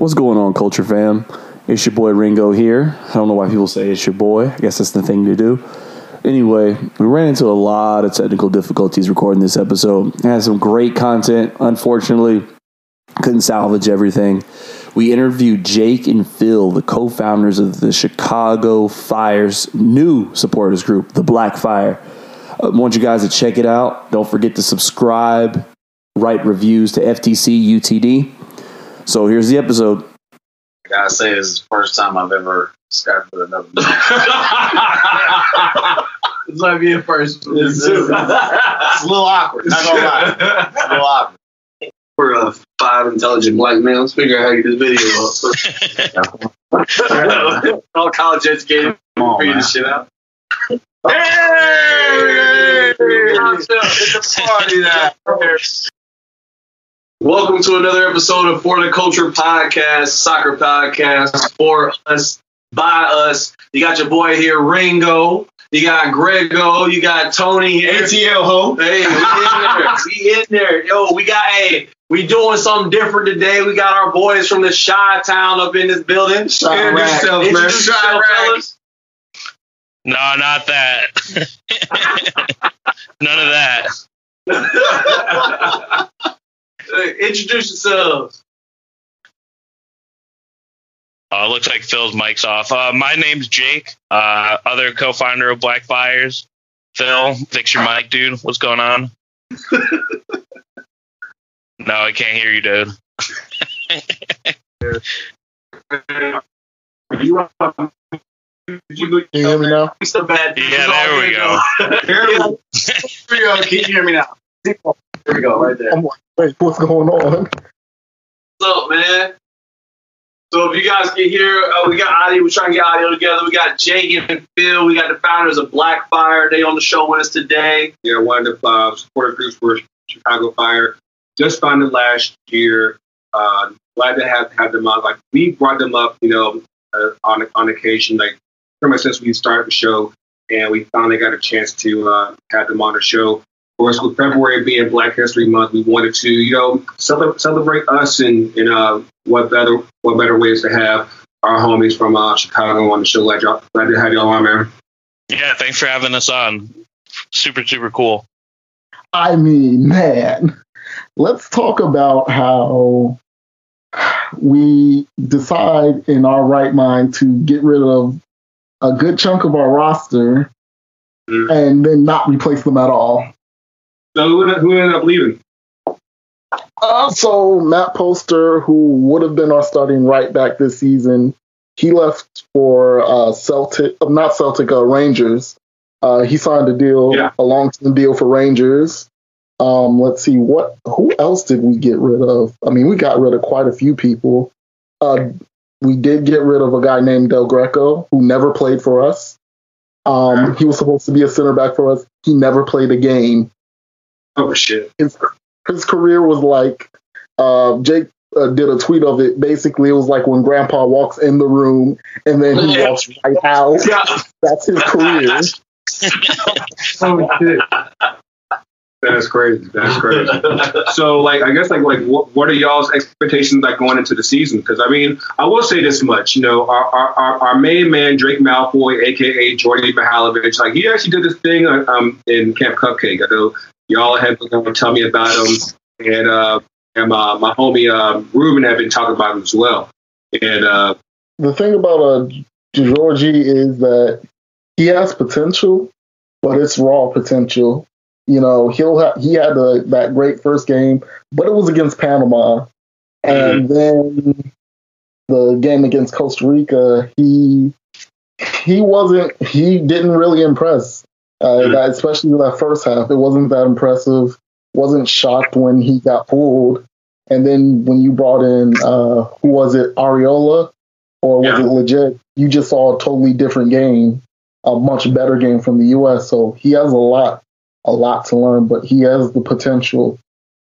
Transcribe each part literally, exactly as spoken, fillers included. What's going on, Culture Fam? It's your boy Ringo here. I don't know why people say it's your boy. I guess that's the thing to do. Anyway, we ran into a lot of technical difficulties recording this episode. It had some great content. Unfortunately, couldn't salvage everything. We interviewed Jake and Phil, the co-founders of the Chicago Fire's new supporters group, the Black Fire. I want you guys to check it out. Don't forget to subscribe, write reviews to F T C U T D. So here's the episode. I gotta say, this is the first time I've ever Skyped with another. This might be a first. It's, it's, it's, it's a little awkward. Not gonna lie. It's a little awkward. We're uh, five intelligent black males. Figure out how to get this video up. All college educated. Figure this shit out. Hey! Hey! It's a party now. Welcome to another episode of For the Culture Podcast, soccer podcast for us, by us. You got your boy here, Ringo. You got Grego. You got Tony. A T L ho. Hey, we in there. We in there. Yo, we got a. We doing something different today. We got our boys from the Chi-Town up in this building. Introduce yourself, man. Fellas. No, not that. None of that. Introduce yourselves. Uh, looks like Phil's mic's off. Uh, my name's Jake, uh, other co-founder of Black Fires. Phil, fix your mic, dude. What's going on? No, I can't hear you, dude. Can you hear me now? So bad. Yeah, there we go. Here we go. Can you hear me now? There we go, right there. I'm like, wait, what's going on? What's up, man? So if you guys can hear, uh, we got audio. We're trying to get audio together. We got Jake and Phil. We got the founders of Black Fire. They on the show with us today. Yeah, one of the uh, supporter groups for Chicago Fire. Just founded last year. Uh, glad to have have them up. Like, we brought them up, you know, uh, on on occasion. Like, pretty much since we started the show, and we finally got a chance to uh, have them on the show. Of course, with February being Black History Month, we wanted to, you know, celebrate, celebrate us, and, and uh, what better what better ways to have our homies from uh, Chicago on the show. Glad, y'all, glad to have y'all on, man. Yeah, thanks for having us on. Super, super cool. I mean, man, let's talk about how we decide in our right mind to get rid of a good chunk of our roster mm. and then not replace them at all. So who, who ended up leaving? Uh, so Matt Poster, who would have been our starting right back this season, he left for uh, Celtic, uh, not Celtic, uh, Rangers. Uh, he signed a deal, yeah. a long-term deal for Rangers. Um, let's see, what. who else did we get rid of? I mean, we got rid of quite a few people. Uh, we did get rid of a guy named Del Greco, who never played for us. Um, he was supposed to be a center back for us. He never played a game. Oh shit! His, his career was like uh, Jake uh, did a tweet of it. Basically, it was like when Grandpa walks in the room and then he yeah. walks right out. Yeah. That's his career. Oh shit! That's crazy. That's crazy. So, like, I guess, like, like, what, what are y'all's expectations like going into the season? Because I mean, I will say this much, you know, our our, our main man Drake Malfoy, aka Jordy Mihaljevic, like he actually did this thing um in Camp Cupcake. I know. Y'all have been tell me about him, and uh, and uh, my homie uh, Ruben have been talking about him as well. And uh, the thing about uh, Georgie is that he has potential, but it's raw potential. You know, he'll ha- he had a, that great first game, but it was against Panama, and mm-hmm. then the game against Costa Rica, he he wasn't he didn't really impress. Uh, that, especially that first half, it wasn't that impressive. Wasn't shocked when he got pulled, and then when you brought in uh, who was it, Areola, or was yeah. it legit? You just saw a totally different game, a much better game from the U S. So he has a lot, a lot to learn, but he has the potential.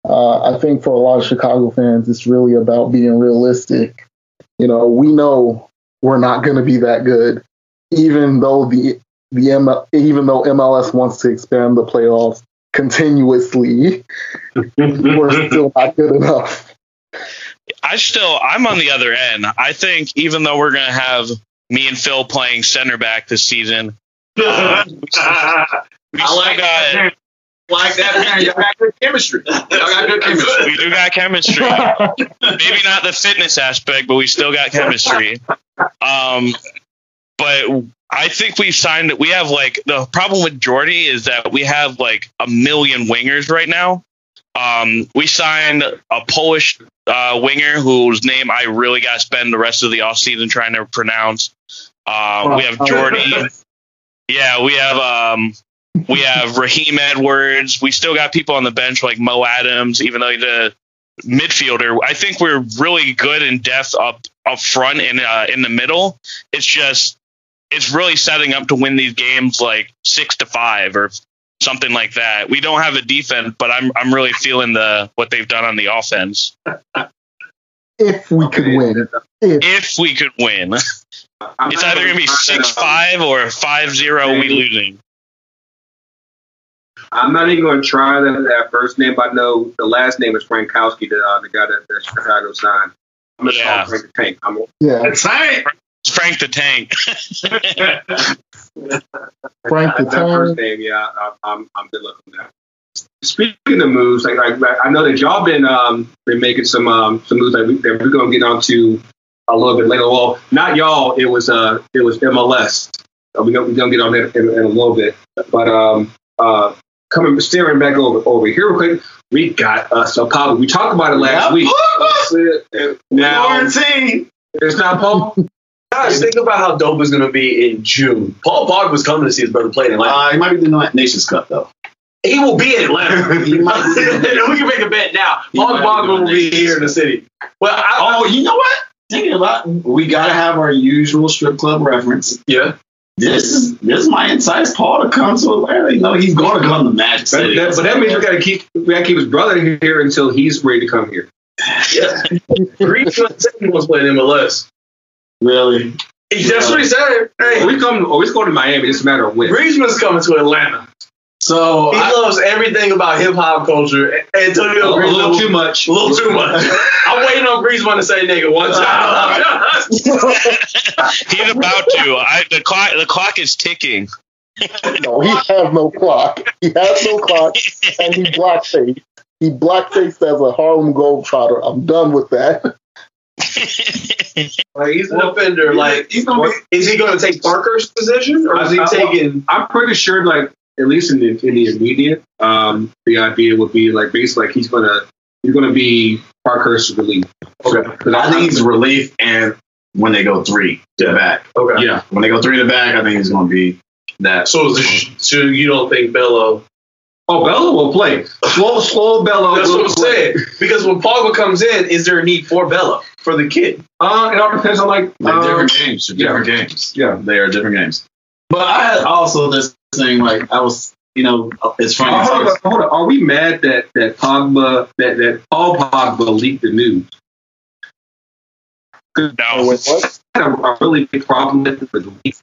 Uh, I think for a lot of Chicago fans, it's really about being realistic. You know, we know we're not going to be that good, even though the. The M- even though M L S wants to expand the playoffs continuously, we're still not good enough. I still, I'm on the other end. I think even though we're going to have me and Phil playing center back this season, uh, we still, we still like got that. Like that, y'all got good chemistry. Y'all got good chemistry. We do got chemistry. Maybe not the fitness aspect, but we still got chemistry. Um, but I think we've signed it. We have like the problem with Jordy is that we have like a million wingers right now. Um, we signed a Polish uh, winger whose name I really got to spend the rest of the offseason trying to pronounce. Uh, we have Jordy. Yeah, we have um, we have Raheem Edwards. We still got people on the bench like Mo Adams, even though the midfielder. I think we're really good in depth up up front and uh, in the middle. It's just it's really setting up to win these games like six to five or something like that. We don't have a defense, but I'm I'm really feeling the what they've done on the offense. If we could win. If, if we could win. It's either going to be six five or five zero we losing. I'm not even going to try that, that first name. I know the last name is Frankowski, the, uh, the guy that, that Chicago signed. I'm going to yeah. call Frank the Tank. I'm, yeah. That's right. Frank the Tank. Frank the Tank. That first name, yeah, I, I'm, I'm good looking at. Speaking of moves, like, like I know that y'all been um, been making some um, some moves that, we, that we're going to get onto a little bit later. Well, not y'all. It was uh, it was M L S. Uh, we're going to get on that in, in a little bit. But um, uh, coming staring back over over here real quick, we got us uh, so a Pogba. We talked about it last week. Now, quarantine. It's not Pogba. Guys, think about how dope it's going to be in June. Paul Pogba's coming to see his brother play in Atlanta. Uh, he might be the Nations Cup though. He will be in Atlanta. He might be in we can make a bet now. Paul Pogba will be here in the city. Well, I, oh, you know what? Thinking about, we gotta have our usual strip club reference. Yeah. This is this is my insights. Paul to come to Atlanta. You know he's going to come to Magic City. That, that, but that means we gotta keep we gotta keep his brother here until he's ready to come here. Yeah. Grego was playing M L S. Really? That's yeah. what he said. Hey, we come. Always go to Miami. It's a matter of when. Griezmann's coming to Atlanta, so he I, loves everything about hip hop culture. Antonio, a little, little too much. A little too much. I'm waiting on Griezmann to say "nigga" one time. He's about to. I, the clock. The clock is ticking. No, he has no clock. He has no clock, and he blackface. He blackfaced as a Harlem Globetrotter. I'm done with that. Like he's an offender. Like he's gonna be, is he going to take Parker's position, or is he I, taking? I'm pretty sure, like at least in the in the immediate, um, the idea would be like basically like he's gonna he's gonna be Parker's relief. Okay, I think he's relief, and when they go three to the back, okay, yeah, when they go three to the back, I think he's gonna be that. So, is this, so you don't think Bello? Oh, Bello will play. Slow, slow Bello. That's what I'm saying. Because when Pogba comes in, is there a need for Bello, for the kid? Uh, it all depends on like, like um, different games. Different yeah. games. Yeah, they are different games. But I had also this thing like I was, you know, it's funny. Oh, hold, on, hold on, are we mad that that Pogba that that Paul Pogba leaked the news? No, what? I had a really big problem with it for the week.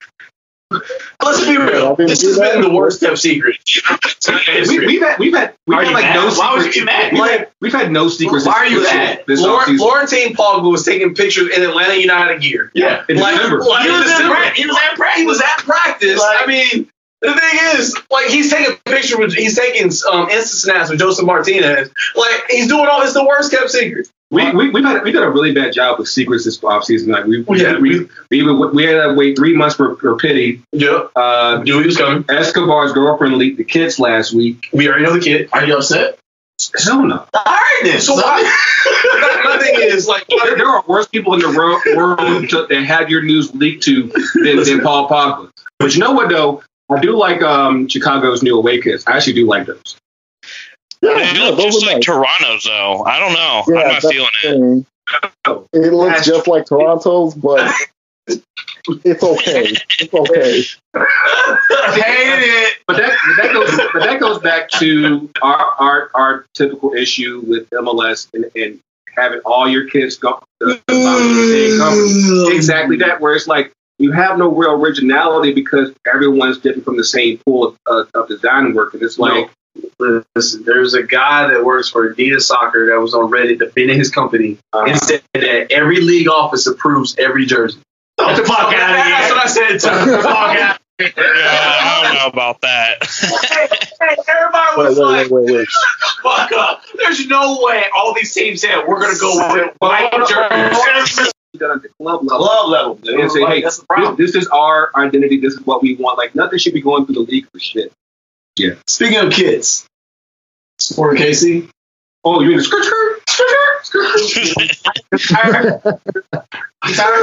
Let's be real. This has been the worst kept secret. we, we've had, we've had, we've had like mad? no Why secrets. Mad? We've, had, we've had no secrets. Why are you mad? Lauren, Laurentine Pogba was taking pictures in Atlanta United gear. Yeah, in like, December. Like, he, was December. At, he was at practice. He was at practice. Like, I mean, the thing is, like, he's taking pictures with, he's taking um, instant snaps with Joseph Martinez. Like, he's doing all. It's the worst kept secret. We we we've had we did a really bad job with secrets this offseason. Like we we yeah, we, we, we, we had to wait three months for, for Pity. Yeah, uh, knew he was coming. Escobar's girlfriend leaked the kids last week. We already know the kid. Are you upset? Hell no. All right then. So why? My thing is like there, there are worse people in the world to, that have your news leaked to than, than Paul Pogba. But you know what though, I do like um, Chicago's new away kits. I actually do like those. Yeah, they yeah, look just like nice. Toronto, though. I don't know. Yeah, I'm not feeling it. It looks That's just like Toronto's, but it's okay. It's okay. I hate it. But that, but that goes. But that goes back to our our, our typical issue with M L S and, and having all your kids go the, the same exactly that, where it's like you have no real originality because everyone's different from the same pool of, of design work, and it's like. No. Listen, there's a guy that works for Adidas Soccer that was on Reddit defending his company uh-huh. and said that every league office approves every jersey. Get the fuck out of here. That's what I said. Get the fuck out of here. Yeah, I don't know about that. hey, hey, everybody was wait, like, wait, wait, wait. fuck up. There's no way all these teams said, we're going to go with white jerseys. Done at the club level. Club level. Dude. And say, like, hey, that's the problem. This, this is our identity. This is what we want. Like, nothing should be going through the league for shit. Yeah. Speaking of kids, Sport K C. Oh, you mean the skirt skirt skirt skirt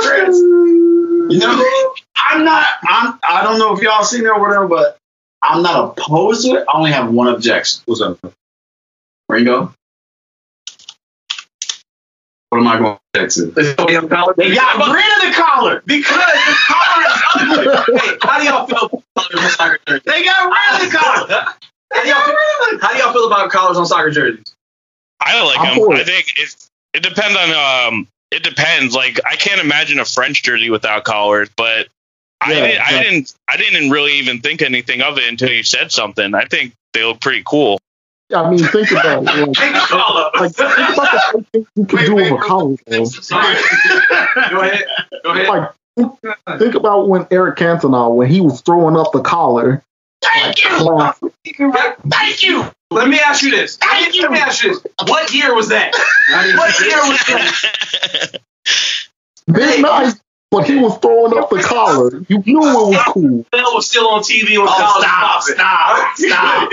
skirt? You know, I'm not. I'm. I don't know if y'all seen it or whatever, but I'm not opposed to it. I only have one objection. What's up, Ringo? What am I going to object to? They got rid of the collar because the collar is ugly. Hey, how do y'all feel about the soccer jerseys? They got rid of the collar. How do, y'all feel, how do y'all feel about collars on soccer jerseys? I like I'm them. Cool. I think it's, it depends on. Um, It depends. Like, I can't imagine a French jersey without collars, but yeah, I, did, yeah. I didn't I didn't really even think anything of it until you said something. I think they look pretty cool. Yeah, I mean, think about it. Like, like, think about the thing you can wait, do wait, with a collar, though. Go ahead. Go ahead. Like, think, think about when Eric Cantona, when he was throwing up the collar. Thank like, you! Like, Thank you! Let me ask you this. Thank Let me you. ask you this. What year was that? What year was that? Big Nice, but he was throwing up the collar. You knew it was cool. Bell was still on T V on oh, college. Stop, stop, stop.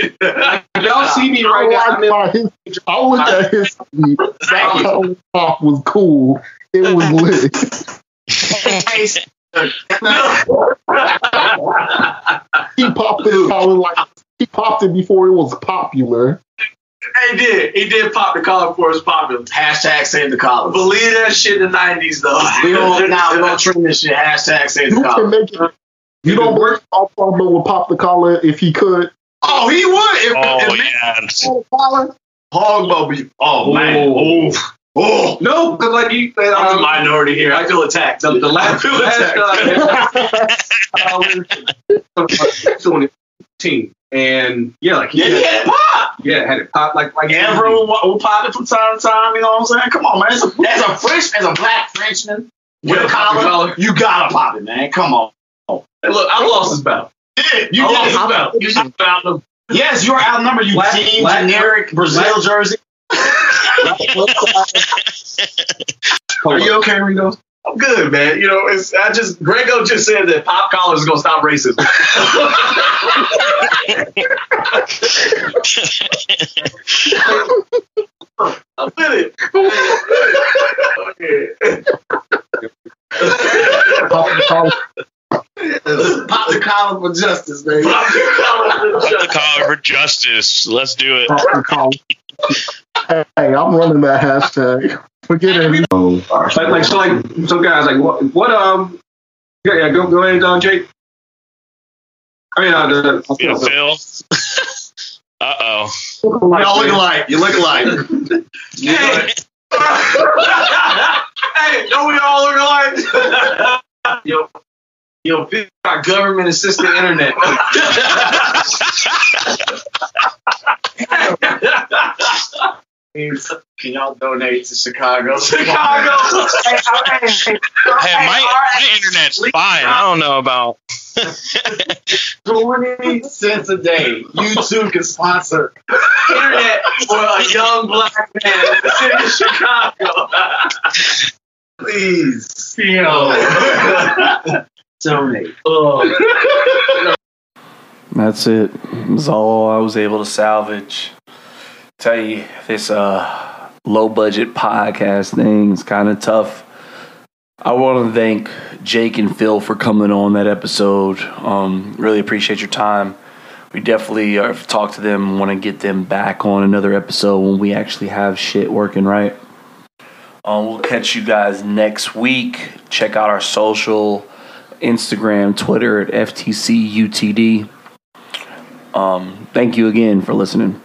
Like, y'all see me right I now. Like his, I look at his feet. That collar pop was cool. It was lit. He popped it collar like he popped it before it was popular. He did. He did pop the collar before it was popular. Hashtag save the collars. Believe that shit in the nineties though. We don't now we don't trim this shit. Hashtag save the collars. You, you don't work off Pogba would pop the collar if he could. Oh, he would. If, oh if yeah. Pogba would be. Oh man. Oh. Oh no! Because like you said, I'm um, a minority here. I feel attacked. The, the last feel attacked. Team and yeah, like yeah, yeah, had it pop. Yeah, had it pop. Like like everyone will pop it from time to time. You know what I'm saying? Come on, man. As a, as a French, as a black Frenchman with a collar, you gotta pop it, man. Come on. Oh. Hey, look, I lost this battle. Yeah, you I lost this battle. You just found Yes, you are outnumbered. You black, team black, generic Brazil black. jersey. Are you okay, Ringo? I'm good, man. You know, it's I just Grego just said that pop collars is gonna stop racism. I'm with it. Pop the collar. Pop the collar for justice, man. Pop the collar for justice. Let's do it. Pop the collar. Hey, I'm running that hashtag. Forget it. Oh, like, like, so, like, so, guys, like, what, what um, yeah, yeah, go, go ahead, Don, Jake. I mean, uh, yeah, Phil. uh oh. You look alike. You look alike. Hey, hey, don't we all look alike? Yo, yo, Phil got government-assisted internet. Can y'all donate to Chicago? Chicago! Hey, hey, my, my internet's fine. I don't know about... twenty cents a day. You too can sponsor internet for a young black man in the city of Chicago. Please. You know. Donate. Oh. That's it. That's all I was able to salvage. Tell you, this uh, low-budget podcast thing is kind of tough. I want to thank Jake and Phil for coming on that episode. Um, really appreciate your time. We definitely have talked to them, want to get them back on another episode when we actually have shit working right. Um, we'll catch you guys next week. Check out our social, Instagram, Twitter at F T C U T D. Um, thank you again for listening.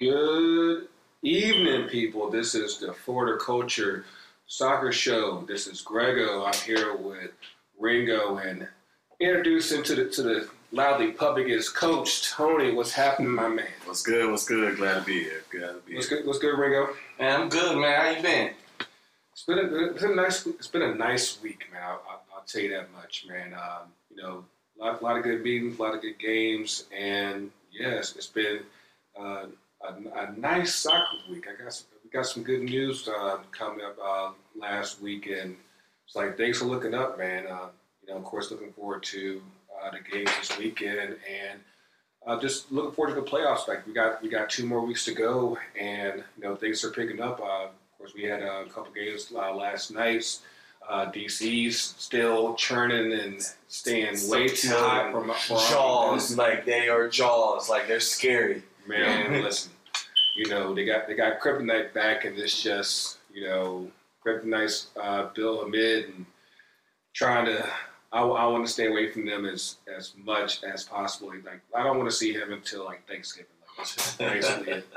Good evening, people. This is the Florida Culture Soccer Show. This is Grego. I'm here with Ringo and introduce him to the to the loudly public is Coach Tony. What's happening, my man? What's good? What's good? Glad to be here. Glad to be what's here. Good, what's good, Ringo? Man, I'm good, man. How you been? It's been a, it's been a nice it's been a nice week, man. I, I, I'll tell you that much, man. Um, you know, a lot, lot of good meetings, a lot of good games, and yes, it's been uh, a, a nice soccer week. I got some, we got some good news uh, coming up uh, last week, and it's like thanks for looking up, man. Uh, you know, of course, looking forward to. Uh, the games this weekend, and uh, just looking forward to the playoffs. Like we got, we got two more weeks to go, and you know things are picking up. Uh, of course, we had a couple games uh, last night. Uh, D C's still churning and staying still way too hot from Jaws. Like they are Jaws. Like they're scary. Man, listen, you know they got they got Kryptonite back, and it's just you know Kryptonite's uh, Bill Hamid and trying to. I, I want to stay away from them as, as much as possible. Like I don't want to see him until like Thanksgiving. Like, that's basically it.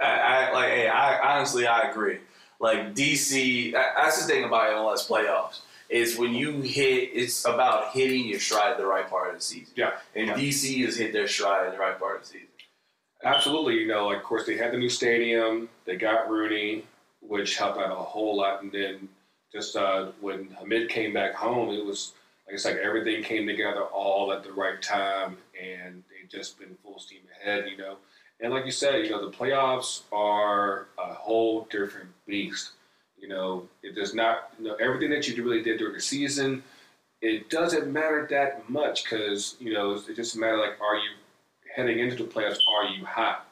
I, I like. Hey, I honestly I agree. Like D C, I, that's the thing about M L S playoffs is when you hit. It's about hitting your stride at the right part of the season. Yeah, and yeah. D C has hit their stride at the right part of the season. Absolutely, you know. Like, of course, they had the new stadium. They got Rooney, which helped out a whole lot, and then. Just uh, when Hamid came back home, it was like it's like everything came together all at the right time, and they've just been full steam ahead, you know. And like you said, you know, the playoffs are a whole different beast. You know, it does not, you know, everything that you really did during the season, it doesn't matter that much because, you know, it just matters like, are you heading into the playoffs? Are you hot?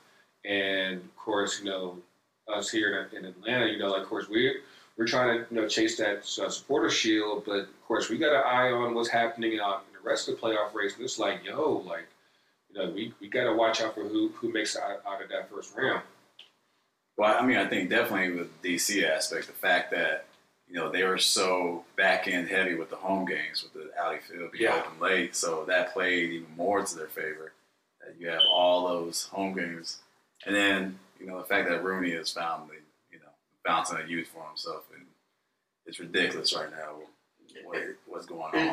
And of course, you know, us here in, in Atlanta, you know, like, of course, we're. We're trying to, you know, chase that uh, supporter shield, but of course we got an eye on what's happening uh, in the rest of the playoff race. And it's like, yo, like, you know, we, we got to watch out for who who makes it out, out of that first round. Well, I mean, I think definitely with the D C aspect, the fact that you know they were so back end heavy with the home games, with the Audi Field being yeah. open late, so that played even more to their favor. That you have all those home games, and then you know the fact that Rooney is found. The, bouncing a youth for himself, and it's ridiculous right now what, what's going on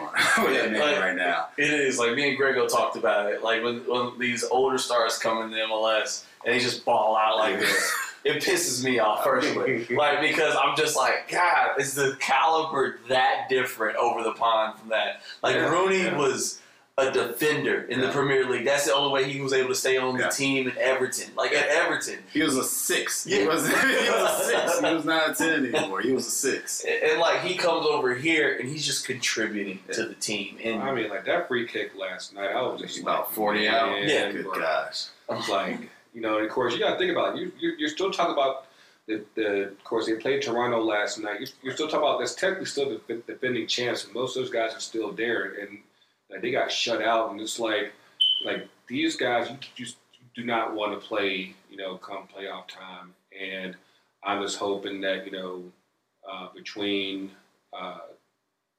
with that man like, right now. It is. Like, me and Grego talked about it. Like, when, when these older stars come into M L S, and they just ball out like this, it pisses me off, personally. Like, because I'm just like, God, is the caliber that different over the pond from that? Like, yeah, Rooney yeah. was a defender in yeah. the Premier League. That's the only way he was able to stay on the yeah. team in Everton. Like, yeah. at Everton. He was a six. Yeah. He, was, he was a six. He was not a ten anymore. He was a six. And, and like, he comes over here, and he's just contributing yeah. to the team. And I mean, like, that free kick last night, I was just about like, forty man, out. Yeah, good bro. Gosh. I was like, you know, and of course, you got to think about it. You, you, you're still talking about, the, the. of course, they played Toronto last night. You're, you're still talking about that's technically still the defending champs, and most of those guys are still there. And like they got shut out, and it's like, like these guys, you just do not want to play, you know, come playoff time. And I'm just hoping that, you know, uh, between, uh,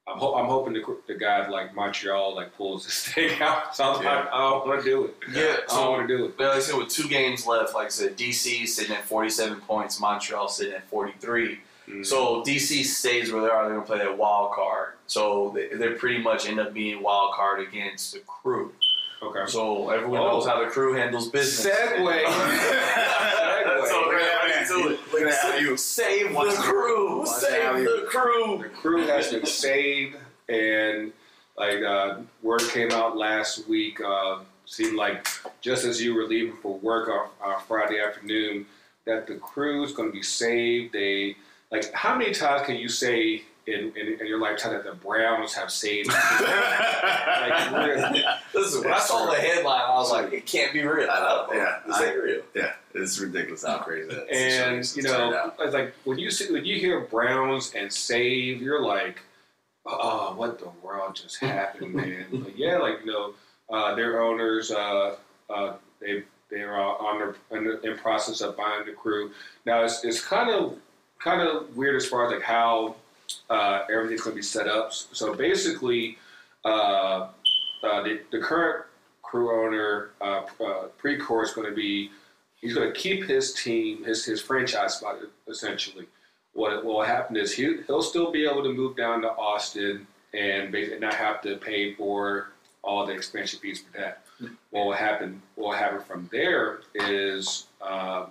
I'm ho- I'm hoping the, the guy like Montreal like pulls this thing out. So I'm yeah. like, I don't want to do it. Yeah, I don't want to do it. But like I said, with two games left, like I said, D C sitting at forty-seven points, Montreal sitting at forty-three. Mm-hmm. So D C stays where they are. They're going to play that wild card. So they they're pretty much end up being wild card against the Crew. Okay. So everyone oh. knows how the Crew handles business. Segway. So we're going to it. Look at how you save the Crew. Save the Crew. The Crew has been saved, and like uh, word came out last week. Uh, seemed like just as you were leaving for work on, on Friday afternoon, that the Crew is going to be saved. They. Like, how many times can you say in, in, in your lifetime that the Browns have saved? Like, really? Listen, when I saw the headline, I was like, it can't be real. I know. Yeah, this ain't real. Yeah, it's ridiculous how crazy that is. And, it's you know, it's like, when you see, when you hear Browns and save, you're like, oh, what the world just happened, man? But yeah, like, you know, uh, their owners, uh, uh, they, they're on their, in process of buying the Crew. Now, it's, it's kind of, kind of weird as far as like how uh, everything's going to be set up. So basically, uh, uh, the, the current Crew owner, uh, uh, Precourt, is going to be he's going to keep his team, his his franchise spot essentially. What will happen is he he'll still be able to move down to Austin and, and not have to pay for all the expansion fees for that. Mm-hmm. What will happen? What will happen from there is um,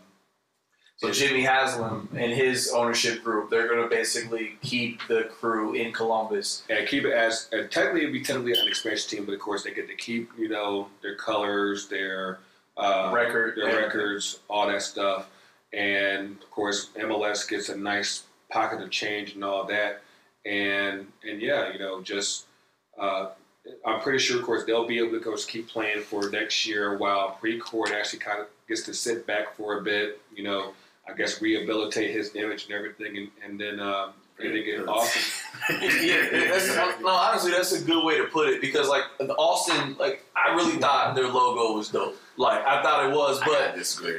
so Jimmy Haslam and his ownership group. They're going to basically keep the Crew in Columbus and keep it as and technically it'd be technically an expansion team, but of course they get to keep you know their colors, their uh, record, their yeah. records, all that stuff, and of course M L S gets a nice pocket of change and all that, and and yeah, you know just. Uh, I'm pretty sure, of course, they'll be able to go keep playing for next year while Precourt actually kind of gets to sit back for a bit, you know, I guess rehabilitate his image and everything, and, and then um, they get Austin. yeah, that's, no, honestly, that's a good way to put it because, like, Austin, like, I really thought their logo was dope. Like, I thought it was, but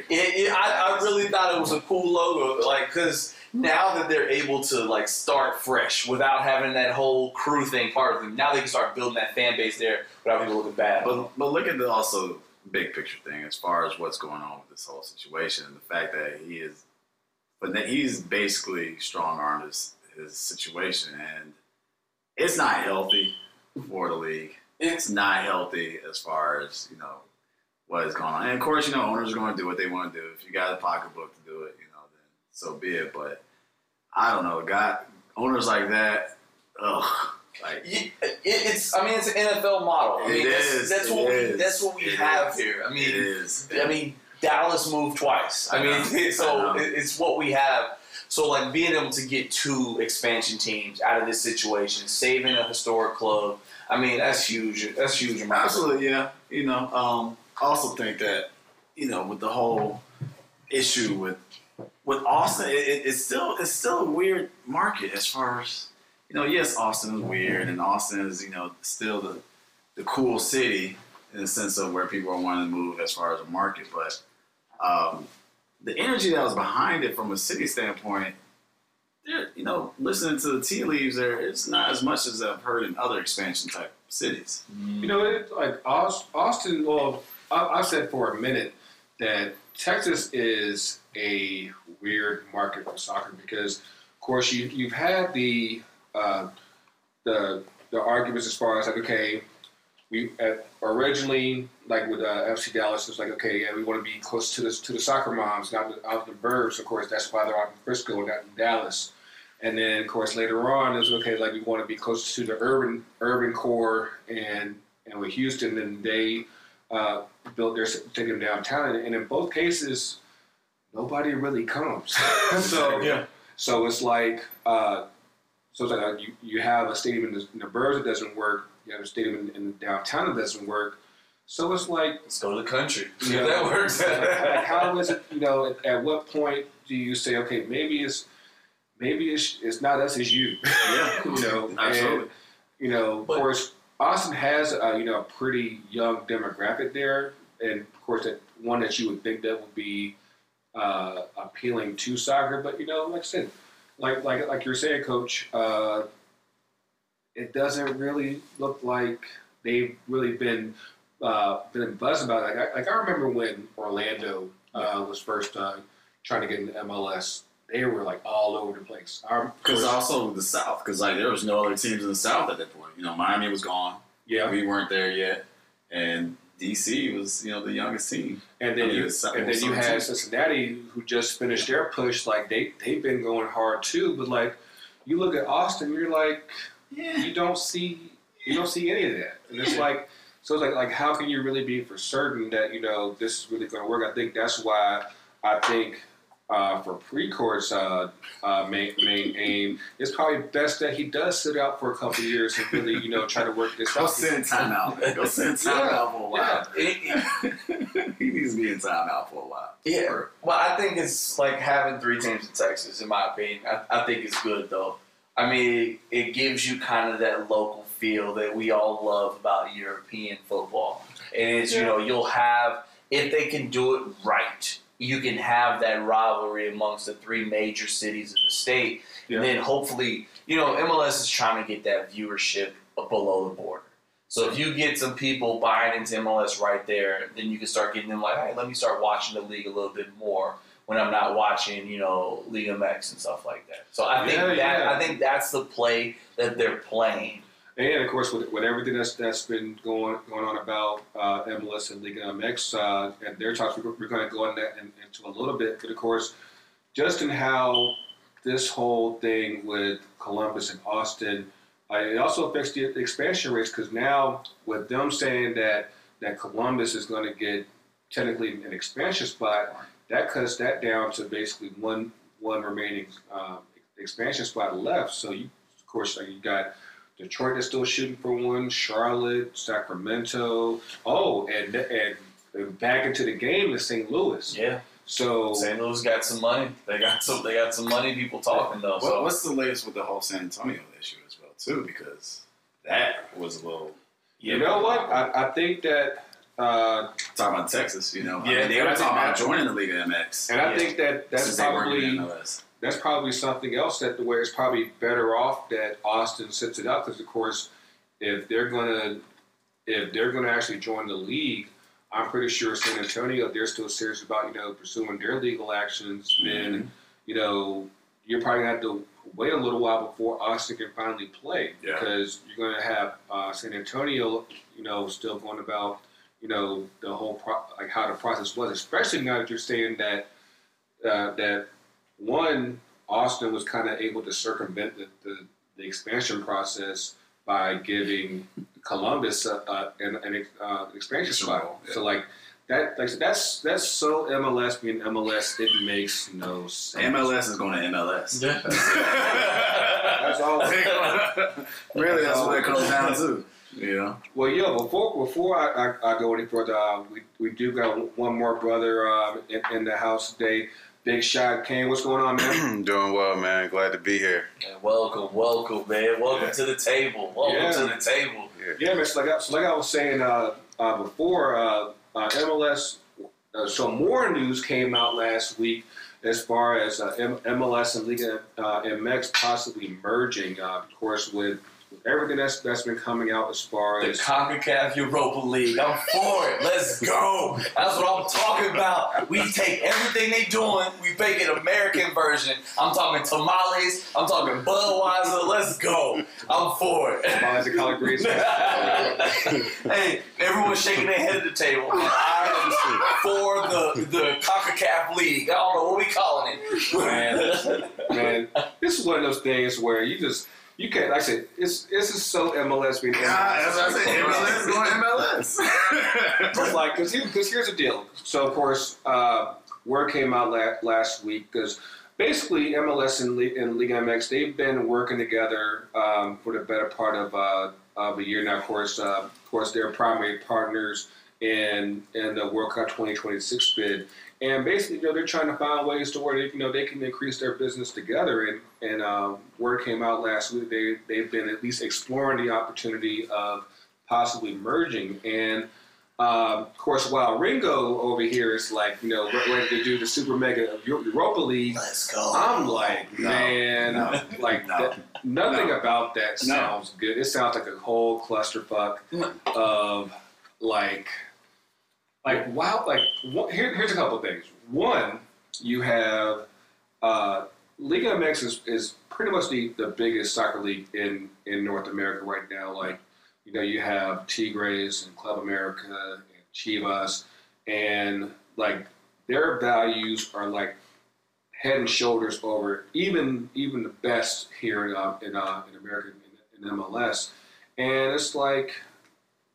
it, it, I, I really thought it was a cool logo, like, because now that they're able to, like, start fresh without having that whole Crew thing part of them, now they can start building that fan base there without people looking bad. But, but look at the also big picture thing as far as what's going on with this whole situation and the fact that he is – but that he's basically strong-armed his, his situation, and it's not healthy for the league. It's not healthy as far as, you know, what is going on. And, of course, you know, owners are going to do what they want to do. If you got a pocketbook to do it, you know, so be it, but I don't know. Got owners like that, ugh. Like it, it's, I mean, it's an N F L model. I it mean, is. That's, that's it what is. We, that's what we it have is. Here. I mean, it is. I mean, Dallas moved twice. I, I mean, know. so I it's what we have. So, like, being able to get two expansion teams out of this situation, saving a historic club. I mean, that's huge. That's huge. Amount. Absolutely, yeah. You know, um, I also think that you know with the whole issue with. With Austin, it, it's still it's still a weird market as far as you know. Yes, Austin is weird, and Austin is you know still the the cool city in the sense of where people are wanting to move as far as a market. But um, the energy that was behind it from a city standpoint, you know, listening to the tea leaves there, it's not as much as I've heard in other expansion type cities. Mm. You know, it, like Austin. Well, I, I said for a minute that Texas is a weird market for soccer because, of course, you, you've had the uh, the the arguments as far as like, okay, we originally like with uh, F C Dallas, it's like okay, yeah, we want to be close to the to the soccer moms, not the, out the burbs. Of course, that's why they're out in Frisco and not in Dallas. And then, of course, later on, it was okay, like we want to be close to the urban urban core and and with Houston, and they uh, built their taking them downtown, and in both cases. Nobody really comes, so yeah. So it's like uh, so it's like you, you have a stadium in the, in the burbs that doesn't work. You have a stadium in, in the downtown that doesn't work. So it's like let's go to the country. You know, that works. Like, how is it? You know, at, at what point do you say, okay, maybe it's maybe it's it's not us, it's you. Yeah, you know, absolutely. And, you know, but, of course, Austin has a, you know a pretty young demographic there, and of course, that one that you would think that would be. Uh, appealing to soccer, but you know, like I said, like like like you're saying, Coach, uh, it doesn't really look like they've really been uh, been buzzed about it. Like I, like I remember when Orlando uh, was first uh, trying to get into M L S, they were like all over the place. Because also the South, because like there was no other teams in the South at that point. You know, Miami was gone. Yeah, we weren't there yet, and. D C was, you know, the youngest team. And then I mean, you, some, and then you had team. Cincinnati, who just finished their push. Like, they, they've been going hard, too. But, like, you look at Austin, you're like, yeah. you don't see you don't see any of that. And it's like, so it's like, like, how can you really be for certain that, you know, this is really going to work? I think that's why I think uh, for Precourt's uh, uh, main, main aim, it's probably best that he does sit out for a couple of years and really, you know, try to work this out. Go sit in timeout. Go sit in timeout for a while. Yeah. He needs to be in timeout for a while. Yeah. Or, well, I think it's like having three teams in Texas, in my opinion. I, I think it's good, though. I mean, it, it gives you kind of that local feel that we all love about European football. And it's, yeah. you know, you'll have, if they can do it right, you can have that rivalry amongst the three major cities of the state. Yeah. And then hopefully, you know, M L S is trying to get that viewership below the border. So if you get some people buying into M L S right there, then you can start getting them like, hey, let me start watching the league a little bit more when I'm not watching, you know, League M X and stuff like that. So I think yeah, that yeah. I think that's the play that they're playing. And of course, with, with everything that's that's been going going on about uh, M L S and Ligue M X, uh, and their talks, we're, we're going to go on that in, into a little bit. But of course, just in how this whole thing with Columbus and Austin, uh, it also affects the expansion rates, because now with them saying that that Columbus is going to get technically an expansion spot, that cuts that down to basically one one remaining um, expansion spot left. So you, of course, you got Detroit is still shooting for one, Charlotte, Sacramento. Oh, and and back into the game is Saint Louis. Yeah. So Saint Louis got some money. They got some. They got some money. People talking though. What, so. What's the latest with the whole San Antonio issue as well too? Because that was a little. You know what? I, I think that. Uh, talking about Texas, you know. Yeah, I mean, they were talking about joining the League of M X, and yeah. I think that that's probably. That's probably something else that the way it's probably better off that Austin sets it up, because of course, if they're gonna if they're gonna actually join the league, I'm pretty sure San Antonio, if they're still serious about you know pursuing their legal actions, mm-hmm. then you know you're probably gonna have to wait a little while before Austin can finally play, yeah. because you're gonna have uh, San Antonio, you know, still going about you know the whole pro- like how the process was, especially now that you're saying that uh, that. One, Austin was kind of able to circumvent the, the, the expansion process by giving Columbus a, a, an, an uh, expansion spot. Yeah. So, like that, like that's that's so M L S being M L S. It makes no sense. M L S is going to M L S. Yeah. That's all. Really, that's what it comes down to. Yeah. Well, yeah. Before before I, I, I go any further, uh, we we do got one more brother uh, in, in the house today. Big Shot Kane, what's going on, man? Doing well, man. Glad to be here. Yeah, welcome, welcome, man. Welcome yeah. to the table. Welcome yeah. to the table. Yeah, yeah man. So like, I, so like I was saying uh, uh, before, uh, uh, M L S, uh, so more news came out last week as far as uh, M- MLS and Liga uh, M X possibly merging, uh, of course, with everything that's that's been coming out as far as the CONCACAF Europa League. I'm for it. Let's go. That's what I'm talking about. We take everything they doing, we make an American version. I'm talking tamales. I'm talking Budweiser. Let's go. I'm for it. Tamales and collard greens. Hey, everyone's shaking their head at the table. I'm for the the CONCACAF League. I don't know what we calling it. Man, man, this is one of those things where you just. You can't, like I said, it's, it's just so M L S being M L S. Ah, that's what I said, M L S going M L S. It's like, because here, here's the deal. So, of course, uh, word came out la- last week, because basically M L S and, Le- and Ligue M X, they've been working together um, for the better part of, uh, of a year now. Of course, uh, of course, they're primary partners in, in the World Cup twenty twenty-six bid. And basically, you know, they're trying to find ways to where they, you know, they can increase their business together. And and uh, word came out last week they they've been at least exploring the opportunity of possibly merging. And uh, of course, while Ringo over here is like, you know, ready to do the Super Mega Europa League, let's go. I'm like, no, man, no, like no, that, nothing no. about that sounds no. good. It sounds like a whole clusterfuck of like. Like, wow, like, what, here, here's a couple things. One, you have, uh, Liga M X is, is pretty much the, the biggest soccer league in, in North America right now. Like, you know, you have Tigres and Club America and Chivas, and, like, their values are, like, head and shoulders over even even the best here in, uh, in, uh, in America, in, in M L S. And it's like...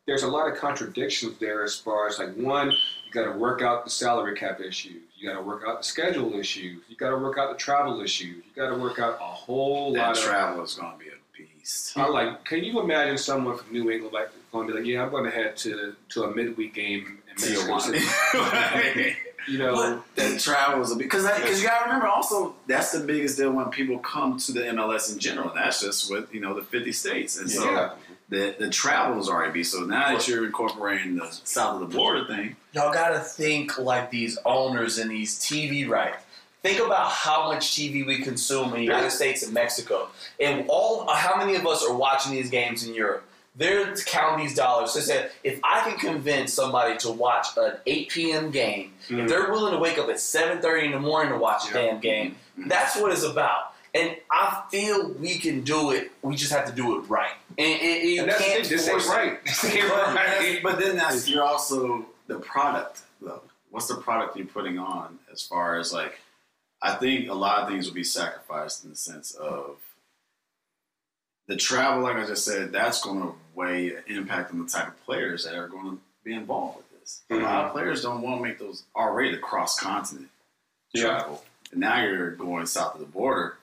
There's a lot of contradictions there as far as like one, you got to work out the salary cap issues, you got to work out the schedule issues, you got to work out the travel issues, you got to work out a whole that lot. That travel is going to be a beast. I'm like, can you imagine someone from New England like going to be like, yeah, I'm going to head to to a midweek game in Mexico City. You know, but that travel is a because because you got to remember also that's the biggest deal when people come to the M L S in general. And that's just with you know the fifty states and so. Yeah. The, the travel is already so now that you're incorporating the south of the border thing. Y'all gotta think like these owners and these T V rights. Think about how much T V we consume in the United States and Mexico. And all how many of us are watching these games in Europe? They're counting these dollars. So said, if I can convince somebody to watch an eight p.m. game, mm-hmm. if they're willing to wake up at seven thirty in the morning to watch a yeah. damn game, mm-hmm. that's what it's about. And I feel we can do it. We just have to do it right. And, and, and, and that's can't it. This ain't right. It. But, but then that's, you're also the product, though. What's the product you're putting on as far as, like, I think a lot of things will be sacrificed in the sense of the travel, like I just said, that's going to weigh an impact on the type of players that are going to be involved with this. Mm-hmm. A lot of players don't want to make those already the cross-continent yeah. travel. And now you're going south of the border.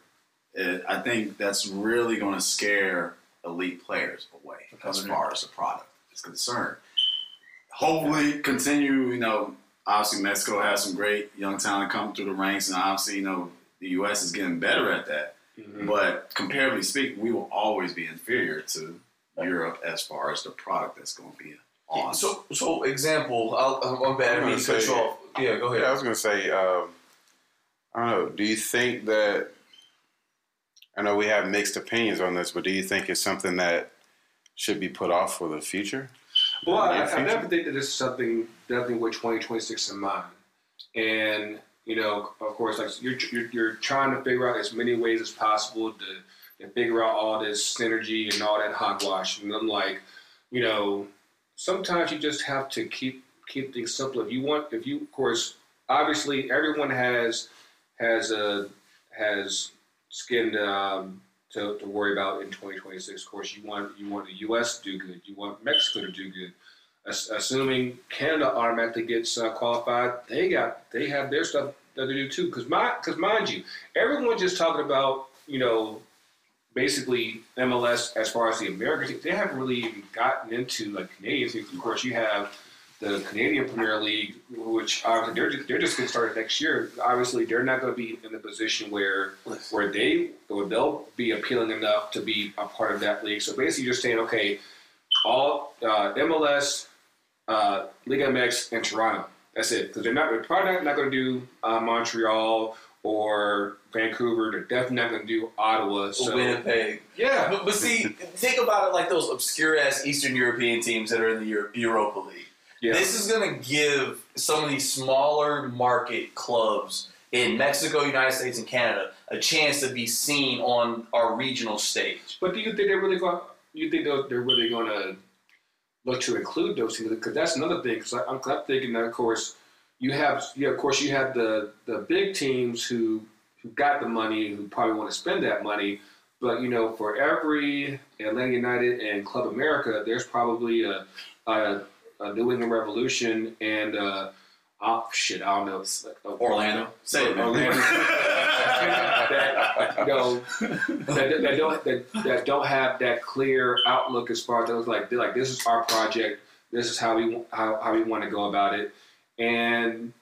It, I think that's really going to scare elite players away as far as the product is concerned. Hopefully continue, you know, obviously Mexico has some great young talent coming through the ranks, and obviously, you know, the U S is getting better at that. Mm-hmm. But comparatively speaking, we will always be inferior to Europe as far as the product that's going to be on. So, so example, I'll, I'm bad. I mean, cut you off. Yeah, go ahead. Yeah, I was going to say, um, I don't know, do you think that, I know we have mixed opinions on this, but do you think it's something that should be put off for the future? Well, I, I never think that this is something definitely with twenty twenty-six in mind. And, you know, of course, like you're, you're, you're trying to figure out as many ways as possible to, to figure out all this synergy and all that hogwash. And I'm like, you know, sometimes you just have to keep keep things simple. If you want, if you, of course, obviously everyone has has a has. Skin um, to, to worry about in twenty twenty-six. Of course, you want you want the U S to do good. You want Mexico to do good. As, assuming Canada automatically gets uh, qualified, they got they have their stuff that they do too. Because my because mind you, everyone just talking about you know basically M L S as far as the American team. They haven't really even gotten into like Canadian teams. Of course, you have the Canadian Premier League, which uh, they're just, they're just going to start next year. Obviously, they're not going to be in the position where where they where they'll be appealing enough to be a part of that league. So basically, you're saying, okay, all uh, M L S, uh, Liga M X, and Toronto. That's it, because they're not they're probably not, not going to do uh, Montreal or Vancouver. They're definitely not going to do Ottawa. So. Winnipeg. Yeah, but, but see, think about it like those obscure ass Eastern European teams that are in the Euro- Europa League. Yeah. This is going to give some of these smaller market clubs in Mexico, United States, and Canada a chance to be seen on our regional stage. But do you think they're really going? You think they're really going to look to include those teams? Because that's another thing. Because I'm, I'm thinking that, of course, you have, yeah, of course, you have the, the big teams who who got the money, who probably want to spend that money. But you know, for every Atlanta United and Club America, there's probably a, a Uh, New England Revolution and uh, oh shit, I don't know, it's like, oh, Orlando. Say it, Orlando. that, you know, that, that don't that, that don't have that clear outlook as far as those, like like this is our project, this is how we how, how we want to go about it, and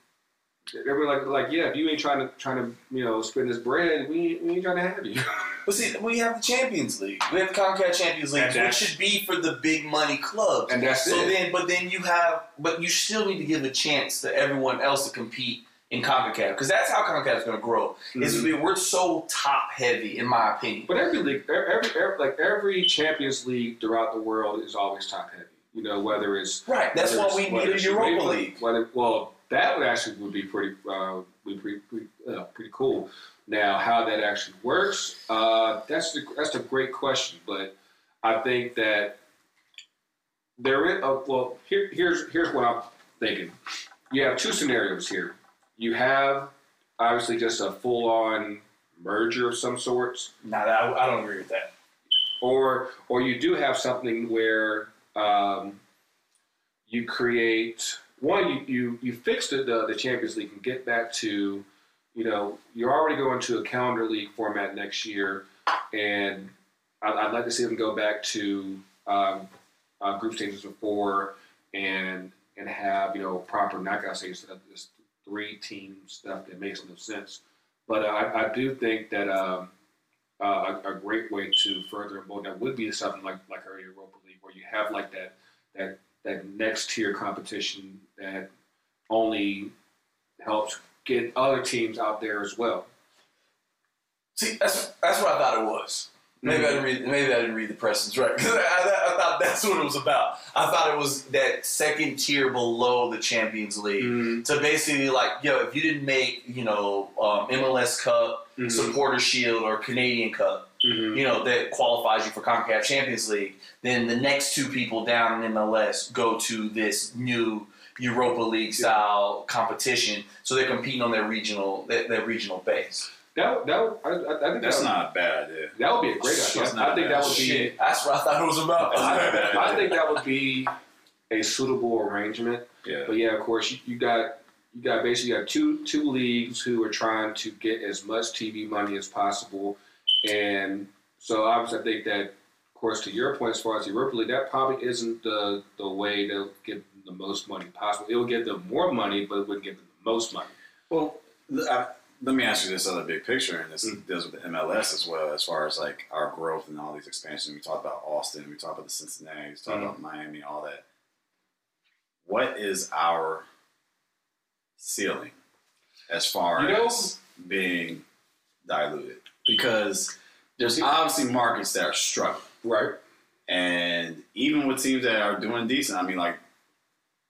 they were like like yeah, if you ain't trying to trying to you know spend this bread, we we ain't trying to have you. But see, we have the Champions League. We have the CONCACAF Champions League, which should be for the big money clubs. And that's so it. Then, but then you have, but you still need to give a chance to everyone else to compete in CONCACAF, because that's how CONCACAF is going to grow. Is mm-hmm. we're so top heavy, in my opinion. But every league, every, every like every Champions League throughout the world is always top heavy. You know, whether it's right. That's why we need a Europa League. Whether, well, that would actually would be pretty uh, would be pretty pretty, uh, pretty cool. Now, how that actually works, uh, that's the, that's a great question. But I think that there is uh, well. Here, here's here's what I'm thinking. You have two scenarios here. You have obviously just a full on merger of some sorts. No, I, I don't agree with that. Or or you do have something where um, you create one. You you you fix the the, the Champions League and get back to. You know, you're already going to a calendar league format next year, and I'd, I'd like to see them go back to um, uh, group stages before and and have, you know, proper knockout stages instead of this three-team stuff that makes no sense. But uh, I, I do think that um, uh, a, a great way to further involve that would be something like like our Europa League, where you have like that that that next-tier competition that only helps get other teams out there as well. See, that's that's what I thought it was. Maybe mm-hmm. I didn't read. Maybe I didn't read the Preston's right. Because I, I, I thought that's what it was about. I thought it was that second tier below the Champions League. Mm-hmm. To basically like, yo, if you didn't make, you know, um, M L S Cup, mm-hmm. Supporter Shield, or Canadian Cup, mm-hmm. you know, that qualifies you for CONCACAF Champions League, then the next two people down in M L S go to this new Europa League style yeah. competition. So they're competing on their regional, their, their regional base. That that would, I, I think that's that would, not bad. Yeah. That would be a great idea. That's I think bad. that would be. Shit. That's what I thought it was about. I, I think that would be a suitable arrangement. Yeah. But yeah, of course, you, you got you got basically you got two two leagues who are trying to get as much T V money as possible, and so obviously I think that, of course, to your point as far as the Europa League, that probably isn't the the way to get the most money possible. It would give them more money, but it wouldn't give them the most money. Well, I. Let me ask you this other big picture, and this mm. deals with the M L S as well, as far as like our growth and all these expansions. We talked about Austin, we talked about the Cincinnati, we talked mm. about Miami, all that. What is our ceiling as far you know, as being diluted? Because there's obviously markets that are struggling, right? And even with teams that are doing decent, I mean, like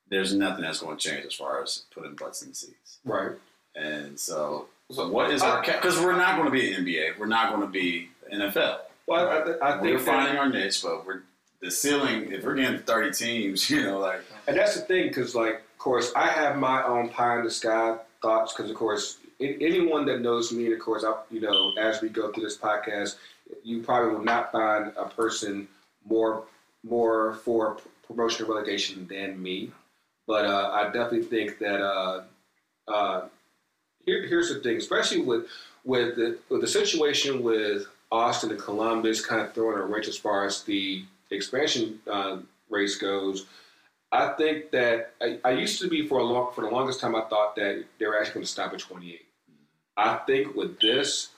there's nothing that's going to change as far as putting butts in the seats, right? And so. So what is our cap? Because we're not going to be an N B A. We're not going to be N F L. Well, right? I, th- I think we're finding our niche, but we're the ceiling. If we're getting thirty teams, you know, like. And that's the thing, because, like, of course, I have my own pie in the sky thoughts. Because, of course, in, anyone that knows me, and of course, I, you know, as we go through this podcast, you probably will not find a person more more for promotion or relegation than me. But uh, I definitely think that. Uh, uh, Here, here's the thing, especially with with the, with the situation with Austin and Columbus kind of throwing a wrench as far as the expansion uh, race goes. I think that I, I used to be for a long, for the longest time I thought that they were actually going to stop at twenty-eight. I think with this,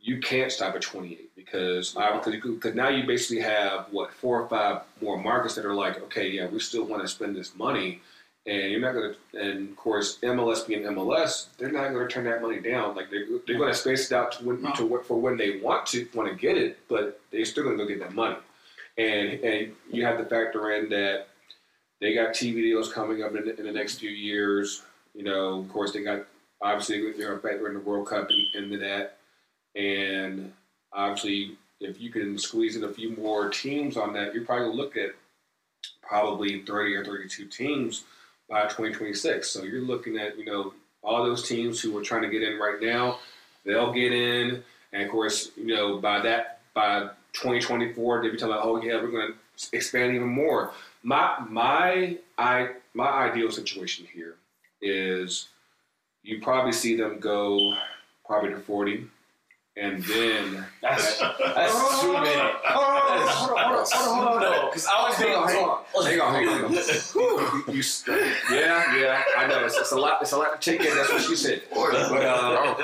you can't stop at twenty-eight because because uh, now you basically have what four or five more markets that are like, okay, yeah, we still want to spend this money. And you're not going to, and of course, M L S being M L S, they're not going to turn that money down. Like they're, they're going to space it out to when, no. to for when they want to want to get it, but they're still going to go get that money. And and you have to factor in that they got T V deals coming up in the, in the next few years. You know, of course, they got obviously they're a factor in the World Cup and into that. And obviously, if you can squeeze in a few more teams on that, you're probably going to look at probably thirty or thirty-two teams. By twenty twenty-six, so you're looking at, you know, all those teams who are trying to get in right now, they'll get in, and of course, you know, by that, by twenty twenty-four, they'll be telling, oh yeah, we're going to expand even more. My my I my ideal situation here is you probably see them go probably to forty, and then that's, that's too many. Hold on, hold on, hold on, no, because I was going to hang on. You, yeah, yeah, I know. It's, it's a lot. It's a lot to take in. That's what she said. But, uh,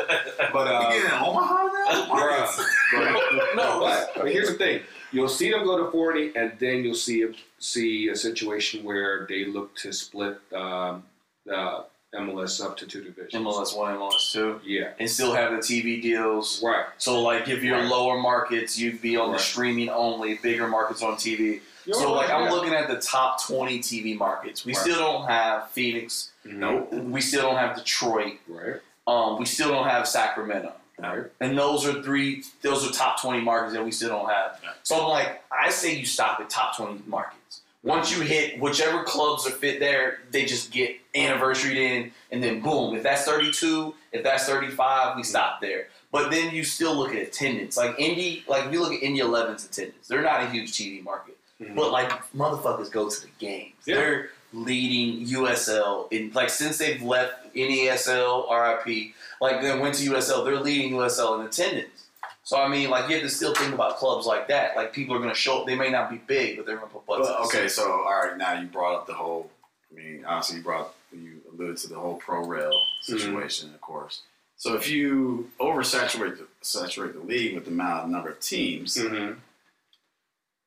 but uh, you getting in Omaha now? Bro, bro, no, but, but here's the thing: you'll see them go to forty, and then you'll see a, see a situation where they look to split um, uh, M L S up to two divisions, M L S one, M L S two, yeah, and still have the T V deals, right? So, like, if you're right. lower markets, you'd be on right. the streaming only, bigger markets on T V. You're so, right. like, I'm looking at the top twenty T V markets. We right. still don't have Phoenix. No, nope. We still don't have Detroit. Right. Um, we still don't have Sacramento. Right. And those are three. Those are top twenty markets that we still don't have. Right. So, I'm like, I say you stop at top twenty markets. Once you hit whichever clubs are fit there, they just get anniversaried in, and then boom. If that's thirty-two, if that's thirty-five, we stop there. But then you still look at attendance. Like Indy, like if you look at Indy eleven's attendance, they're not a huge T V market. Mm-hmm. But like motherfuckers go to the games. Yeah. They're leading U S L in like since they've left N A S L, R I P, like they went to U S L, they're leading U S L in attendance. So, I mean, like, you have to still think about clubs like that. Like, people are going to show up. They may not be big, but they're going to put butts well, okay, so, all right, now you brought up the whole, I mean, obviously you brought, you alluded to the whole pro-rail situation, mm-hmm. of course. So, if you oversaturate the, saturate the league with the amount of number of teams, mm-hmm.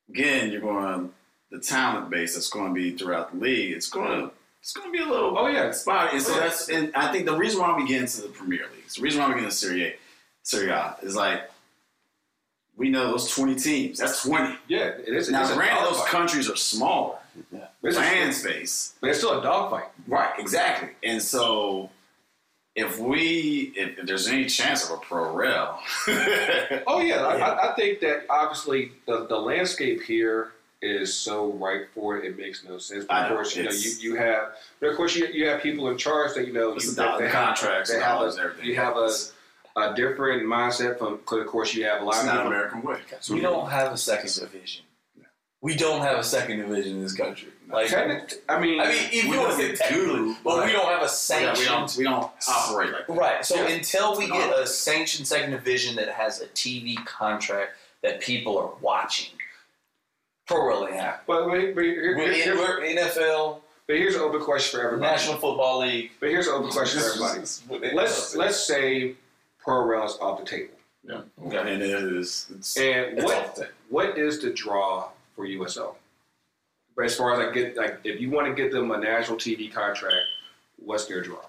again, you're going, the talent base that's going to be throughout the league, it's going to, it's going to be a little oh yeah, spotty. And so yeah. that's, and I think the reason why we get into the Premier League, the reason why we get into Serie A, Serie A is like, we know those twenty teams. That's twenty. Yeah, it is. Now, granted, those countries are smaller. Yeah. Fan space. But it's still a dogfight. Right, exactly. And so if we, if, if there's any chance of a pro rel. oh, yeah. yeah. I, I think that obviously the, the landscape here is so ripe for it. It makes no sense. But of course, know, you know, you, you have, but of course, you, you have people in charge that, you know, you, that they contracts, have, they have a, everything. You have a, a different mindset from, because of course, you have a lot it's of not American way. So we don't have a second division. We don't have a second division in this country. Like, I mean, I mean, even if it's technically, but we don't have a sanctioned. We don't, we don't operate like that. Right. So yeah. until we get a sanctioned second division that has a T V contract that people are watching, pro really happen. But wait, but here, we're, here, in, we're N F L. But here's an open question for everybody. National Football League. But here's an open question for everybody. let's let's say pro rel is off the table. Yeah. Okay. And it is. It's, and it's what what is the draw for U S L? But as far as I get, like, if you want to get them a national T V contract, what's their draw?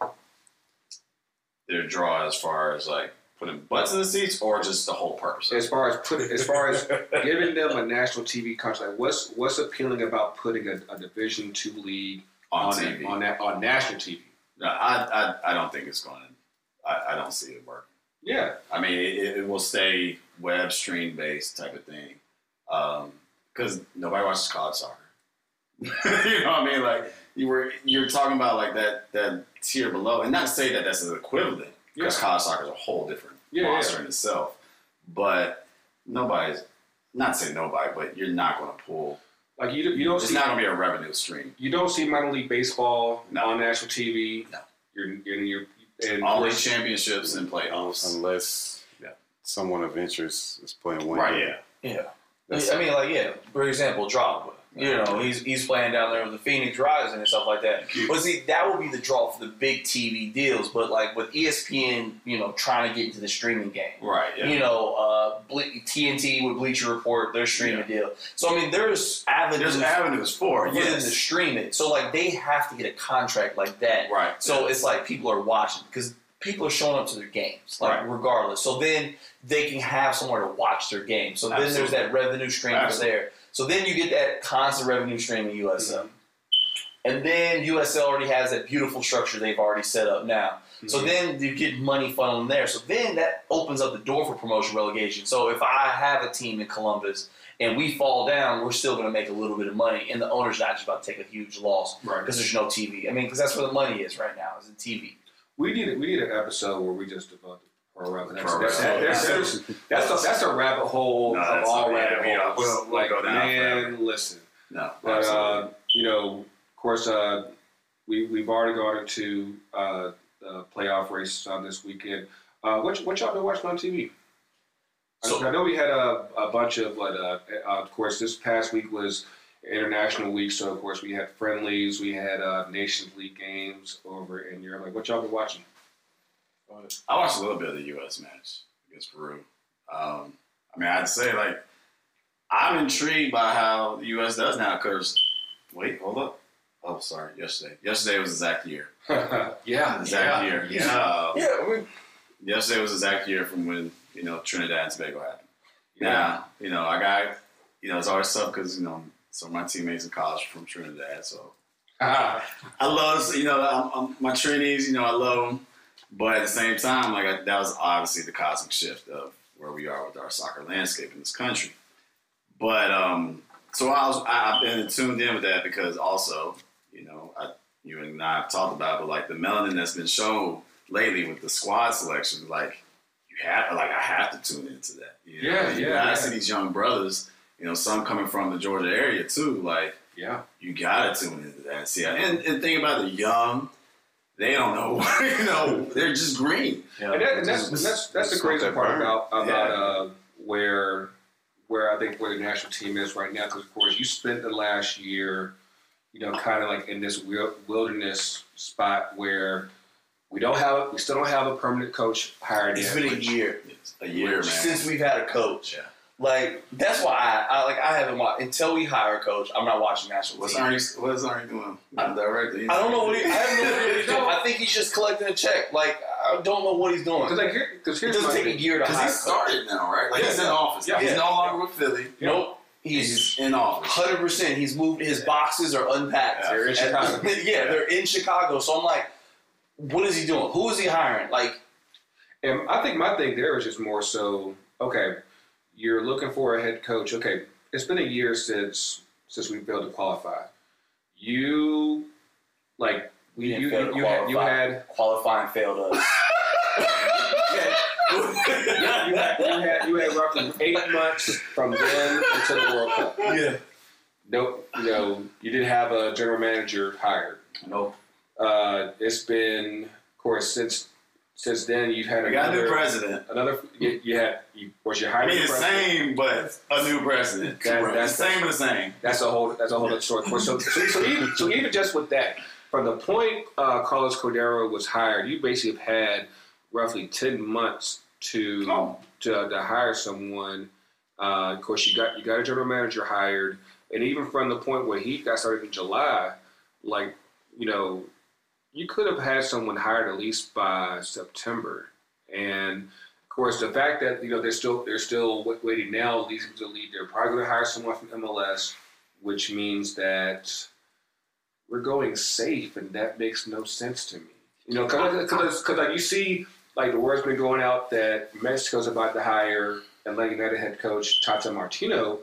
Their draw, as far as like putting butts in the seats, or just the whole purpose? As far as putting, as far as giving them a national T V contract, what's what's appealing about putting a, a Division two league on on, T V. A, on that on national T V? No, I I, I don't think it's going to. I, I don't see it working. Yeah, I mean, it, it will stay web stream based type of thing. Um, Because nobody watches college soccer. You know what I mean? Like, you were you're talking about like that that tier below, and not to say that that's an equivalent, because yeah. college soccer is a whole different yeah, monster yeah. in itself. But nobody's not to say nobody, but you're not going to pull like you. You don't. It's see, not going to be a revenue stream. You don't see minor league baseball no. on national T V. No, you're you're, you're and all these championships and playoffs, unless yeah. someone of interest is playing one. Right? Game. Yeah. Yeah. That's I mean, like, yeah, for example, Drogba. You know, he's he's playing down there with the Phoenix Rising and stuff like that. But see, that would be the draw for the big T V deals. But, like, with E S P N, you know, trying to get into the streaming game. Right, yeah. You know, uh, T N T with Bleacher Report, their streaming yeah. deal. So, I mean, there's avenues. There's avenues for it. For yes. them to stream it. So, like, they have to get a contract like that. Right. So, yeah. it's like people are watching because people are showing up to their games, like, right. regardless. So then they can have somewhere to watch their game. So Absolutely. then there's that revenue stream that's there. So then you get that constant revenue stream in U S L. Mm-hmm. And then U S L already has that beautiful structure they've already set up now. Mm-hmm. So then you get money funneling there. So then that opens up the door for promotion relegation. So if I have a team in Columbus and we fall down, we're still going to make a little bit of money. And the owner's not just about to take a huge loss because right. there's no T V. I mean, because that's where the money is right now, is in T V. We need we need an episode where we just devote pro rel. That's, that's, that's, that's, that's, that's, that's a rabbit hole no, of all yeah, rabbit yeah, holes. We'll, we'll like, go down man, listen. No, but uh, you know, of course, uh, we we've already gone into uh, the playoff race on this weekend. Uh, what what y'all been watching on T V? So, I know we had a a bunch of like, uh, uh, of course, this past week was International League, so of course we had friendlies, we had uh, Nations League games over in Europe. Like, what y'all been watching? I watched a little bit of the U S match against Peru. Um, I mean, I'd say, like, I'm intrigued by how the U S does now, because, wait, hold up. Oh, sorry, yesterday. Yesterday was exact year. yeah. Exact yeah. year. Yeah. Um, yeah I mean, yesterday was exact year from when, you know, Trinidad and Tobago happened. Yeah. Now, you know, I got, you know, it's always tough because, you know, so my teammates in college are from Trinidad, so ah. I love, you know, I'm, I'm, my Trinities, you know, I love them. But at the same time, like I, that was obviously the cosmic shift of where we are with our soccer landscape in this country. But um, so I was, I, I've been tuned in with that because also, you know, I, you and I have talked about, it, but like the melanin that's been shown lately with the squad selection, like you have, like I have to tune into that. You know? Yeah, yeah, yeah. I see these young brothers. You know, some coming from the Georgia area too. Like, yeah, you gotta tune into that. And see, and, and think about the young; they don't know. You know, they're just green. Yeah. And, that, and that's just, that's that's the crazy part about about yeah. uh, where where I think where the national team is right now. Because of course, you spent the last year, you know, kind of like in this wilderness spot where we don't have, we still don't have a permanent coach hired. It's yet, been which, a year, a year, man, since we've had a coach. Yeah. Like, that's why I, I like I haven't watched until we hire a coach. I'm not watching national. What's Arnie? What's Arnie doing? I, I don't know what he. I have no idea what he's doing. I think he's just collecting a check. Like I don't know what he's doing. Because like, here, cause here's it doesn't take a year to hire. Because he started now, right? Like yeah, he's in office. Yeah, he's yeah, no longer yeah. with Philly. Yeah. Nope. He's, he's in office. one hundred percent. He's moved. His yeah. boxes are unpacked. Yeah, they're in Chicago. yeah, yeah, they're in Chicago. So I'm like, what is he doing? Who is he hiring? Like, and I think my thing there is just more so, okay, you're looking for a head coach. Okay, it's been a year since since we failed to qualify. You, like, we you, you, you, had, you had... Qualifying failed us. you, had, you, had, you, had, you had roughly eight months from then until the World Cup. Yeah. Nope. You know, you didn't have a general manager hired. Nope. Uh, it's been, of course, since... Since then, you've had you another got a new president. Another, you, you had, you, was your hiring I mean, the same, but a new president. That, that's the same and the same. That's a whole. That's a whole other story. So, so, so, even, so even just with that, from the point uh, Carlos Cordero was hired, you basically have had roughly ten months to oh. to, to hire someone. Uh, of course, you got you got a general manager hired, and even from the point where he got started in July, like you know. You could have had someone hired at least by September, and of course the fact that you know they're still they're still waiting now leads them to lead. They're probably going to hire someone from M L S, which means that we're going safe, and that makes no sense to me. You know, because like you see, like the word's been going out that Mexico's about to hire Atlanta United head coach Tata Martino,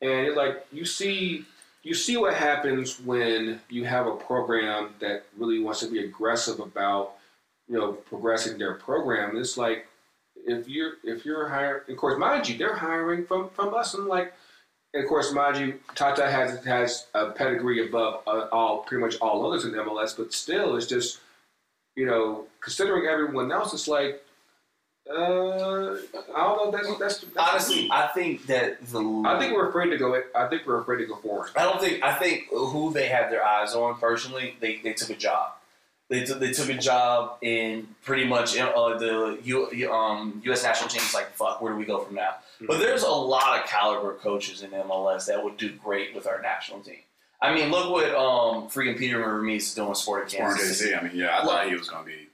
and it, like you see. You see what happens when you have a program that really wants to be aggressive about, you know, progressing their program. It's like if you're if you're hiring, of course, mind you, they're hiring from, from us. And like, and of course, mind you, Tata has has a pedigree above all pretty much all others in M L S. But still, it's just you know considering everyone else, it's like uh, I don't know. That's, that's, that's honestly, I think that the I think we're afraid to go. I think we're afraid to go forward. I don't think. I think who they have their eyes on personally, they, they took a job. They t- they took a job in pretty much uh, the U- um, U S national team. It's like fuck. Where do we go from now? Mm-hmm. But there's a lot of caliber coaches in M L S that would do great with our national team. I mean, look what um freaking Peter Vermees is doing with Sporting Kansas City. I mean, yeah, I look, thought he was gonna be.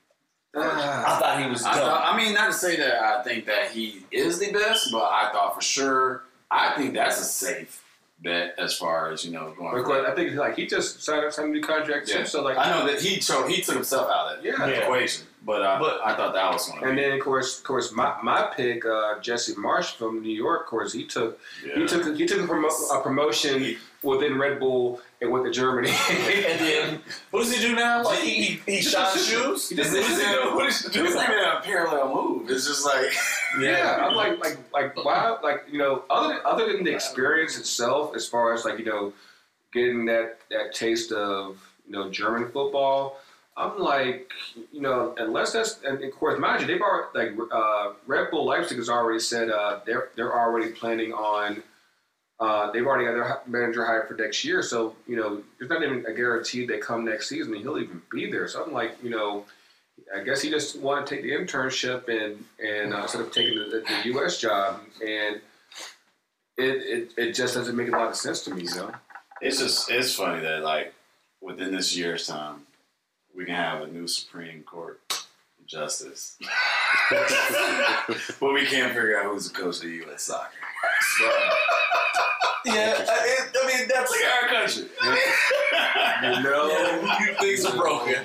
Uh, I thought he was I, thought, I mean, not to say that I think that he is the best, but I thought for sure, I think that's a safe bet as far as, you know, going forward. I think, like, he just signed up some new contract, yeah. too, so, like... I know that he, cho- he took himself out of that yeah. equation, but, uh, but I thought that was one of And be. Then, of course, of course, my, my pick, uh, Jesse Marsh from New York, of course, he took yeah. he took, he took a, promo- a promotion within Red Bull and went to Germany. And then, what does he do now? Like, he, he, he shot shoes? He just, what does he do? What does he do? It's like a parallel move. It's just like... Yeah, yeah, I'm like, like, like, wow, like, you know, other than, other than the experience itself, as far as, like, you know, getting that, that taste of, you know, German football, I'm like, you know, unless that's, and of course, mind you, they've already, like, uh, Red Bull Leipzig has already said uh, they're, they're already planning on, uh, they've already got their manager hired for next year, so, you know, there's not even a guarantee that come next season he'll even be there, so I'm like, you know, I guess he just wanted to take the internship and, and uh, instead of taking the, the U S job, and it, it it just doesn't make a lot of sense to me, you know? It's just, it's funny that, like, within this year's time, we can have a new Supreme Court justice. But we can't figure out who's the coach of the U S soccer. So, yeah, I, I mean, that's like our country. You know, yeah. Things are broken.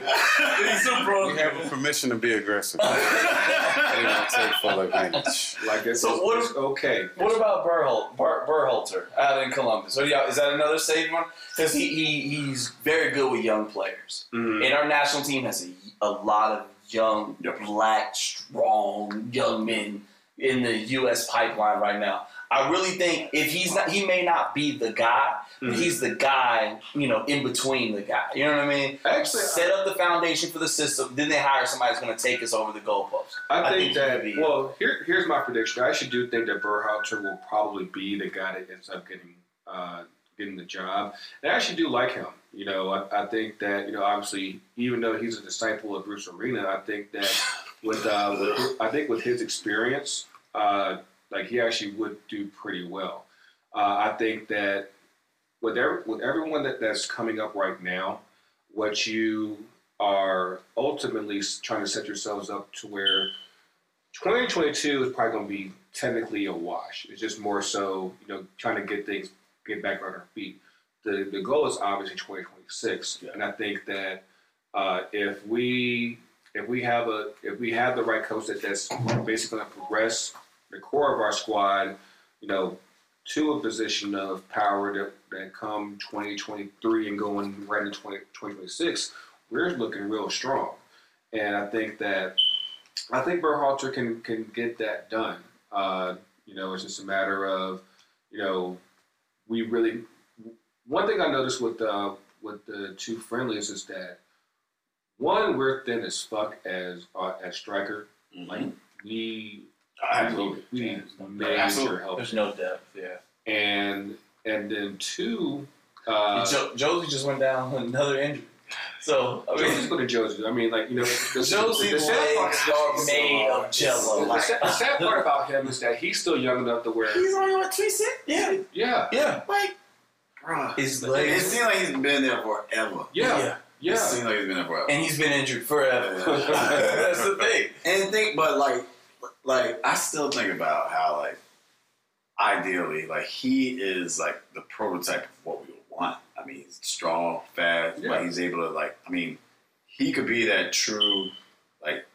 Things are broken. We have permission to be aggressive. They don't take full advantage. Like it's, so what, it's okay. What about Berhol, Ber, Berhalter out in Columbus? So yeah, is that another safe one? Because he, he he's very good with young players, mm. and our national team has a, a lot of young, yep. black, strong young men in the U S pipeline right now. I really think if he's not, he may not be the guy, but mm-hmm. he's the guy, you know, in between the guy. You know what I mean? Actually, set up the foundation for the system, then they hire somebody who's going to take us over the goalposts. I, I think, think that, be, well, here, here's my prediction. I actually do think that Berhalter will probably be the guy that ends up getting uh, getting the job. And I actually do like him. You know, I, I think that, you know, obviously, even though he's a disciple of Bruce Arena, I think that with, uh, with I think with his experience, uh, like, he actually would do pretty well. Uh, I think that with, every, with everyone that, that's coming up right now, what you are ultimately trying to set yourselves up to where twenty twenty-two is probably going to be technically a wash. It's just more so, you know, trying to get things, get back on our feet. The the goal is obviously twenty twenty-six, yeah. And I think that uh, if we if we have a if we have the right coach that that's basically going to progress the core of our squad, you know, to a position of power that, that come twenty twenty-three and going right into twenty twenty-six, we're looking real strong. And I think that I think Berhalter can can get that done. Uh, you know, it's just a matter of, you know, we really. One thing I noticed with uh, with the two friendlies is that, one, we're thin as fuck as uh, as striker. Mm-hmm. Like we, absolutely, we need major help. There's no depth, yeah. And and then two, uh, jo- Josie just went down with another injury. So I mean, Josie's going to Josie. I mean, like you know, the, Josie the, the sad part is made so, of Jello. The, like. the, sad, the sad part about him is that he's still young enough to wear. He's only what, twenty-six? Yeah, yeah, yeah. Like. His legs. It seems like he's been there forever. Yeah, yeah. yeah. It seems like he's been there forever, and he's been injured forever. That's the thing. And think, but like, like I still think about how, like, ideally, like he is like the prototype of what we would want. I mean, he's strong, fast, yeah. But he's able to, like, I mean, he could be that true, like,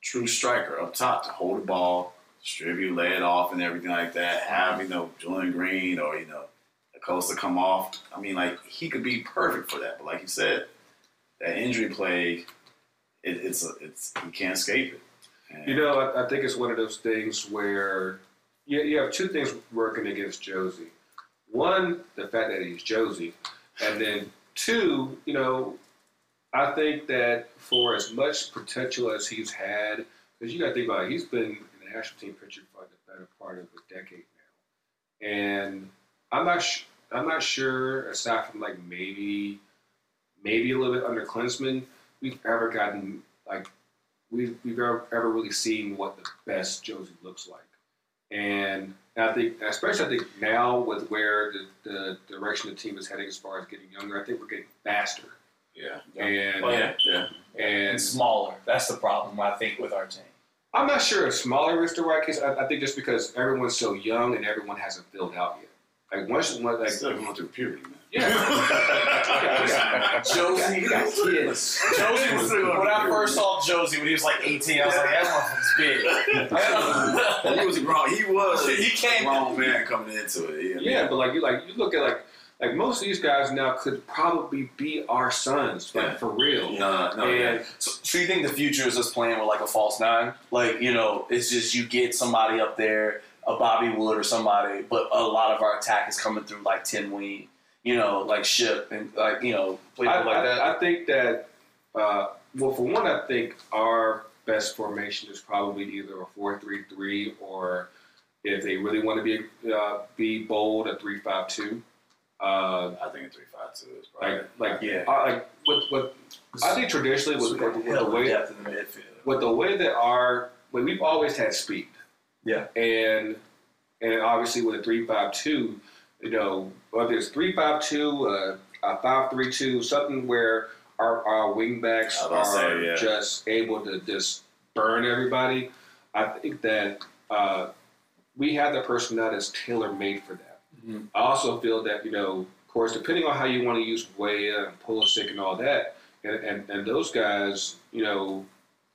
true striker up top to hold the ball, distribute, lay it off, and everything like that. Have you know Julian Green or you know. Close to come off. I mean, like, he could be perfect for that. But like you said, that injury plague, it, it's, it's you can't escape it. And you know, I, I think it's one of those things where you, you have two things working against Josie. One, the fact that he's Josie. And then two, you know, I think that for as much potential as he's had, because you got to think about it, he's been in the national team picture for the better part of a decade now. And I'm not sure. Sh- I'm not sure, aside from like maybe, maybe a little bit under Klinsmann, we've ever gotten like we've we've ever, ever really seen what the best Josie looks like, and I think, especially I think now with where the, the direction the team is heading as far as getting younger, I think we're getting faster. Yeah, yeah. And well, yeah, yeah, and, and smaller. That's the problem I think with our team. I'm not sure if smaller is the right case. I, I think just because everyone's so young and everyone hasn't filled out yet. Like once, like I still going through puberty, man. Yeah. Josie, you got kids. Josie was when I first saw Josie when he was like eighteen. I was like, that motherfucker's big. He was wrong. He was. He came wrong man coming into it. Yeah, yeah, but like you, like you look at like like most of these guys now could probably be our sons, like yeah. for real. No, no. And yeah. so, so you think the future is us playing with like a false nine? Like you know, it's just you get somebody up there. A Bobby Wood or somebody, but a lot of our attack is coming through like Tin Wing, you know, like Ship and like you know people I, like I, that. I think that uh, well, for one, I think our best formation is probably either a four three three or if they really want to be uh, be bold, a three five two. Uh, I think a three five two is probably like, like yeah. I, like with with I think traditionally with, with, with the way depth in the midfield with the way that our like, we've always had speed. Yeah, and and obviously with a three five two, you know, whether it's three five two, uh, a five three two, something where our our wingbacks are say, yeah. just able to just burn everybody. I think that uh, we have the personnel that's tailor made for that. Mm-hmm. I also feel that you know, of course, depending on how you want to use Weah and Pulisic and all that, and, and and those guys, you know,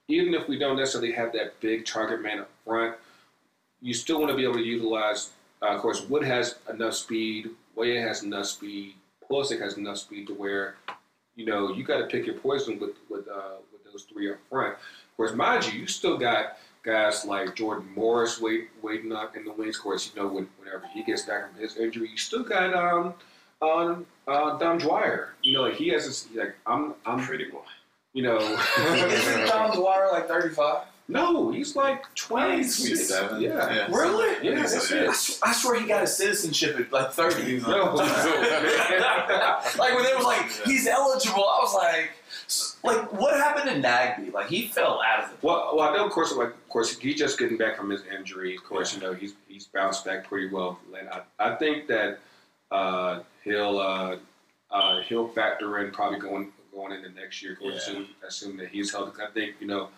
even if we don't necessarily have that big target man up front. You still want to be able to utilize, uh, of course, Wood has enough speed, Weah has enough speed, Pulisic has enough speed to where, you know, you got to pick your poison with with uh, with those three up front. Of course, mind you, you still got guys like Jordan Morris wait, waiting up in the wings. Of course, you know, when, whenever he gets back from his injury, you still got um, um, uh, Dom Dwyer. You know, like he has this, like, I'm, I'm pretty boy. You know. Isn't Dom Dwyer like thirty-five? No, he's like twenty-six. Yeah. yeah. Really? Yeah, that's it. I, sw- I swear he got his citizenship at like thirty. No. Like when they were like, he's eligible, I was like, like what happened to Nagby? Like he fell out of the Well, well I know, of course, like, of course, he's just getting back from his injury. Of course, yeah. you know, he's he's bounced back pretty well. And I, I think that uh, he'll uh, uh, he'll factor in probably going going into next year, yeah. assume, assume that he's held. I think, you know,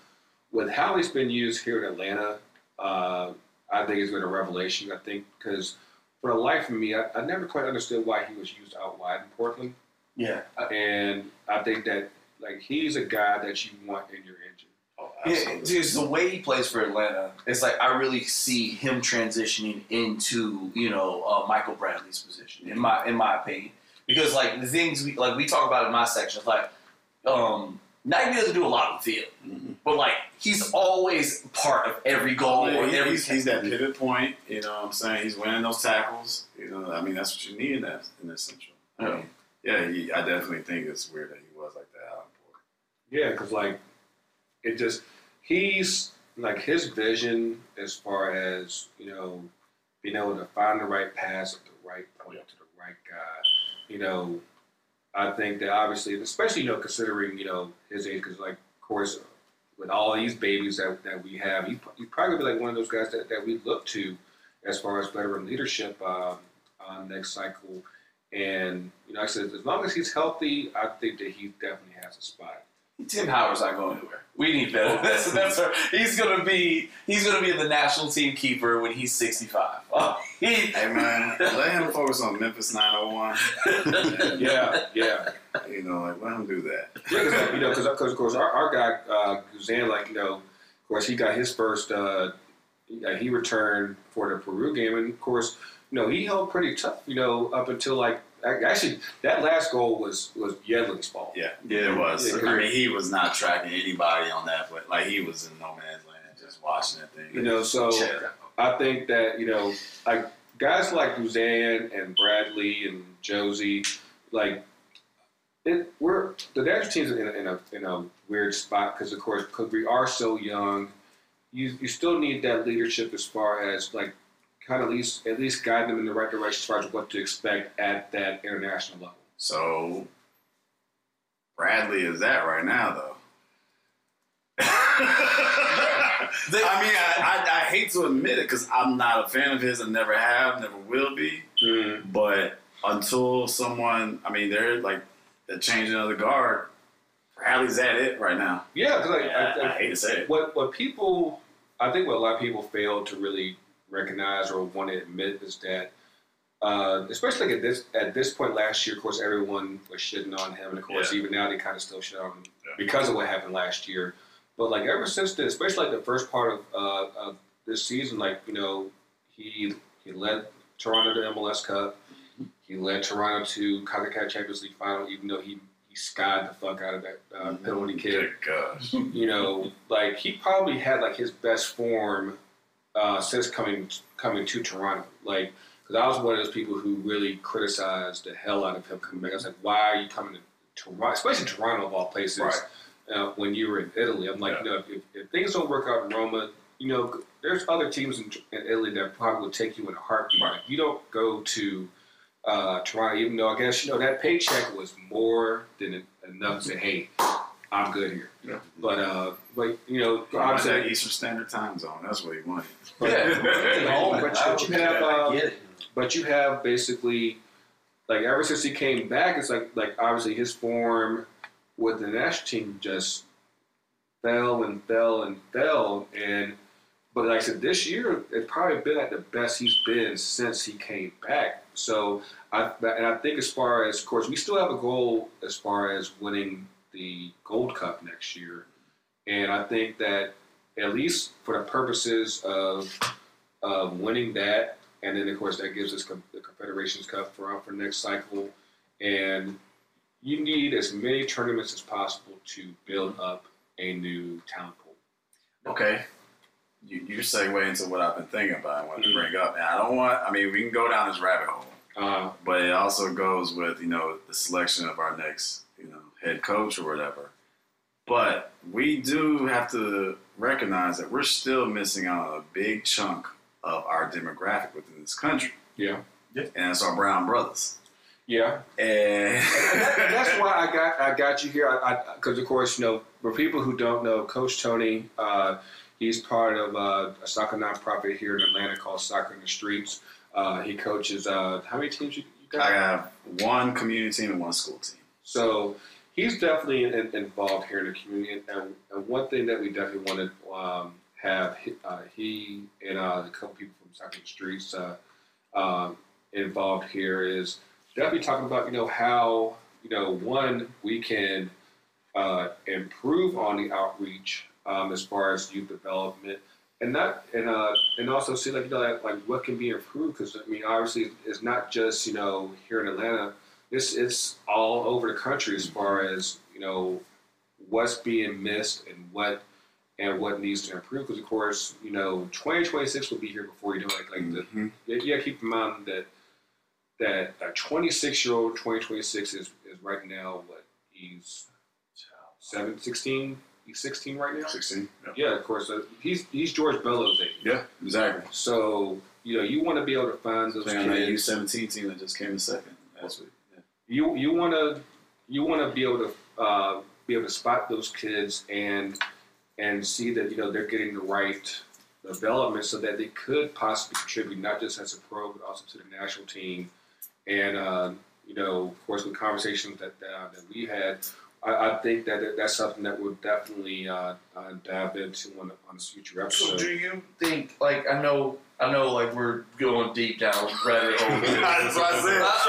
with how he's been used here in Atlanta, uh, I think it's been a revelation, I think, because for the life of me, I, I never quite understood why he was used out wide in Portland. Yeah. And I think that, like, he's a guy that you want in your engine. Oh, absolutely. Yeah, it's the way he plays for Atlanta, it's like I really see him transitioning into, you know, uh, Michael Bradley's position, in my in my opinion. Because, like, the things we, like, we talk about in my section, like, um, Nike doesn't do a lot on the field. Mm-hmm. But, like, he's always part of every goal. Yeah, or he, every he's, he's that pivot point, you know what I'm saying? He's winning those tackles. You know, I mean, that's what you need in that, in that central. Yeah, I, mean, yeah, he, I definitely think it's weird that he was like that out in Portland. Yeah, because, like, it just – he's – like, his vision as far as, you know, being able to find the right pass at the right point yeah. to the right guy. You know, I think that obviously, especially, you know, considering, you know, his age, because, like, of course, with all these babies that, that we have, you would probably be, like, one of those guys that, that we look to as far as veteran leadership um, on next cycle. And, you know, like I said, as long as he's healthy, I think that he definitely has a spot. Tim Howard's not going anywhere. We need better. That's, that's our, he's gonna be he's gonna be the national team keeper when he's sixty-five. Oh, he, hey man, let him focus on Memphis nine oh one. Yeah, yeah. You know, like let him do that. Yeah, cause, like, you know, because of course our, our guy uh, Guzan, like you know, of course he got his first. Uh, he returned for the Peru game, and of course, you know, he held pretty tough. You know, up until like. Actually, that last goal was, was Yedlin's fault. Yeah, yeah, it was. Yeah, I mean, he was not tracking anybody on that, but like he was in no man's land, just watching that thing. You know, so I think that you know, like guys like Guzan and Bradley and Josie, like it, we're the national team's in a, in a in a weird spot because of course because we are so young, you you still need that leadership as far as like. Kind of at least, at least guide them in the right direction as far as what to expect at that international level. So, Bradley is that right now, though. I mean, I, I, I hate to admit it because I'm not a fan of his. I never have, never will be. Mm. But until someone, I mean, they're like they're changing of the guard. Bradley's at it right now. Yeah, because like, yeah, I, I, I hate to say it. What what people, I think, what a lot of people fail to really. Recognize or want to admit is that, uh, especially at this at this point last year, of course, everyone was shitting on him, and of course, yeah. even now they kind of still shit on him yeah. because of what happened last year. But like ever since then, especially like the first part of uh, of this season, like you know, he he led Toronto to M L S Cup, he led Toronto to CONCACAF Champions League final, even though he he skied the fuck out of that uh, penalty kick. Gosh, you know, like he probably had like his best form. Uh, since coming coming to Toronto, like, because I was one of those people who really criticized the hell out of him coming back. I was like, why are you coming to Toronto, especially Toronto of all places, right. uh, when you were in Italy? I'm like, yeah. no, if, if things don't work out in Roma, you know, there's other teams in, in Italy that probably will take you in a heartbeat. Right. Like, you don't go to uh, Toronto, even though I guess, you know, that paycheck was more than enough to, hey, I'm good here. Yeah. But, uh, but you know, yeah, obviously Eastern Standard Time Zone. That's what he wanted. But, yeah. you know, but, you, you have, uh, but you have basically, like, ever since he came back, it's like, like obviously his form with the national team just fell and fell and fell. And but like I said, this year it's probably been like the best he's been since he came back. So I and I think as far as, of course, we still have a goal as far as winning. The Gold Cup next year, and I think that at least for the purposes of of winning that, and then of course that gives us the Confederations Cup for for next cycle, and you need as many tournaments as possible to build up a new talent pool. Okay, you, you're segueing into what I've been thinking about. I wanted mm-hmm. to bring up, and I don't want. I mean, we can go down this rabbit hole, uh, but it also goes with you know the selection of our next. You know, head coach or whatever. But we do have to recognize that we're still missing out on a big chunk of our demographic within this country. Yeah. yeah. And that's our brown brothers. Yeah. And, and, that, and that's why I got I got you here. Because, of course, you know, for people who don't know, Coach Tony, uh, he's part of uh, a soccer nonprofit here in Atlanta called Soccer in the Streets. Uh, he coaches uh, how many teams you got? I have one community team and one school team. So he's definitely in, in, involved here in the community. And, and one thing that we definitely want to um, have uh, he and uh, a couple people from Soccer in the Streets uh, um, involved here is definitely talking about, you know, how, you know, one, we can uh, improve on the outreach um, as far as youth development. And that, and uh, and also see, like, you know, like, like what can be improved, because I mean, obviously, it's not just, you know, here in Atlanta. It's it's all over the country as far as, you know, what's being missed and what and what needs to improve. Because of course, you know, twenty twenty-six will be here before you know it. Like, mm-hmm. the, yeah, keep in mind that that a twenty-six year old twenty twenty-six is is right now what he's seven, sixteen. He's sixteen right now. Sixteen. Yeah, yeah, of course. So he's he's George Bello's age. Yeah, exactly. So you know you want to be able to find those playing kids. U seventeen team that just came in second last week. Yeah. You you want to you want to be able to uh, be able to spot those kids and and see that you know they're getting the right development so that they could possibly contribute not just as a pro but also to the national team. And uh, you know, of course, with conversations that uh, that we had. I, I think that that's something that we'll definitely uh, uh, dive into on on a future episode. So, do you think? Like, I know, I know, like we're going deep down rabbit hole. That's what I said. I,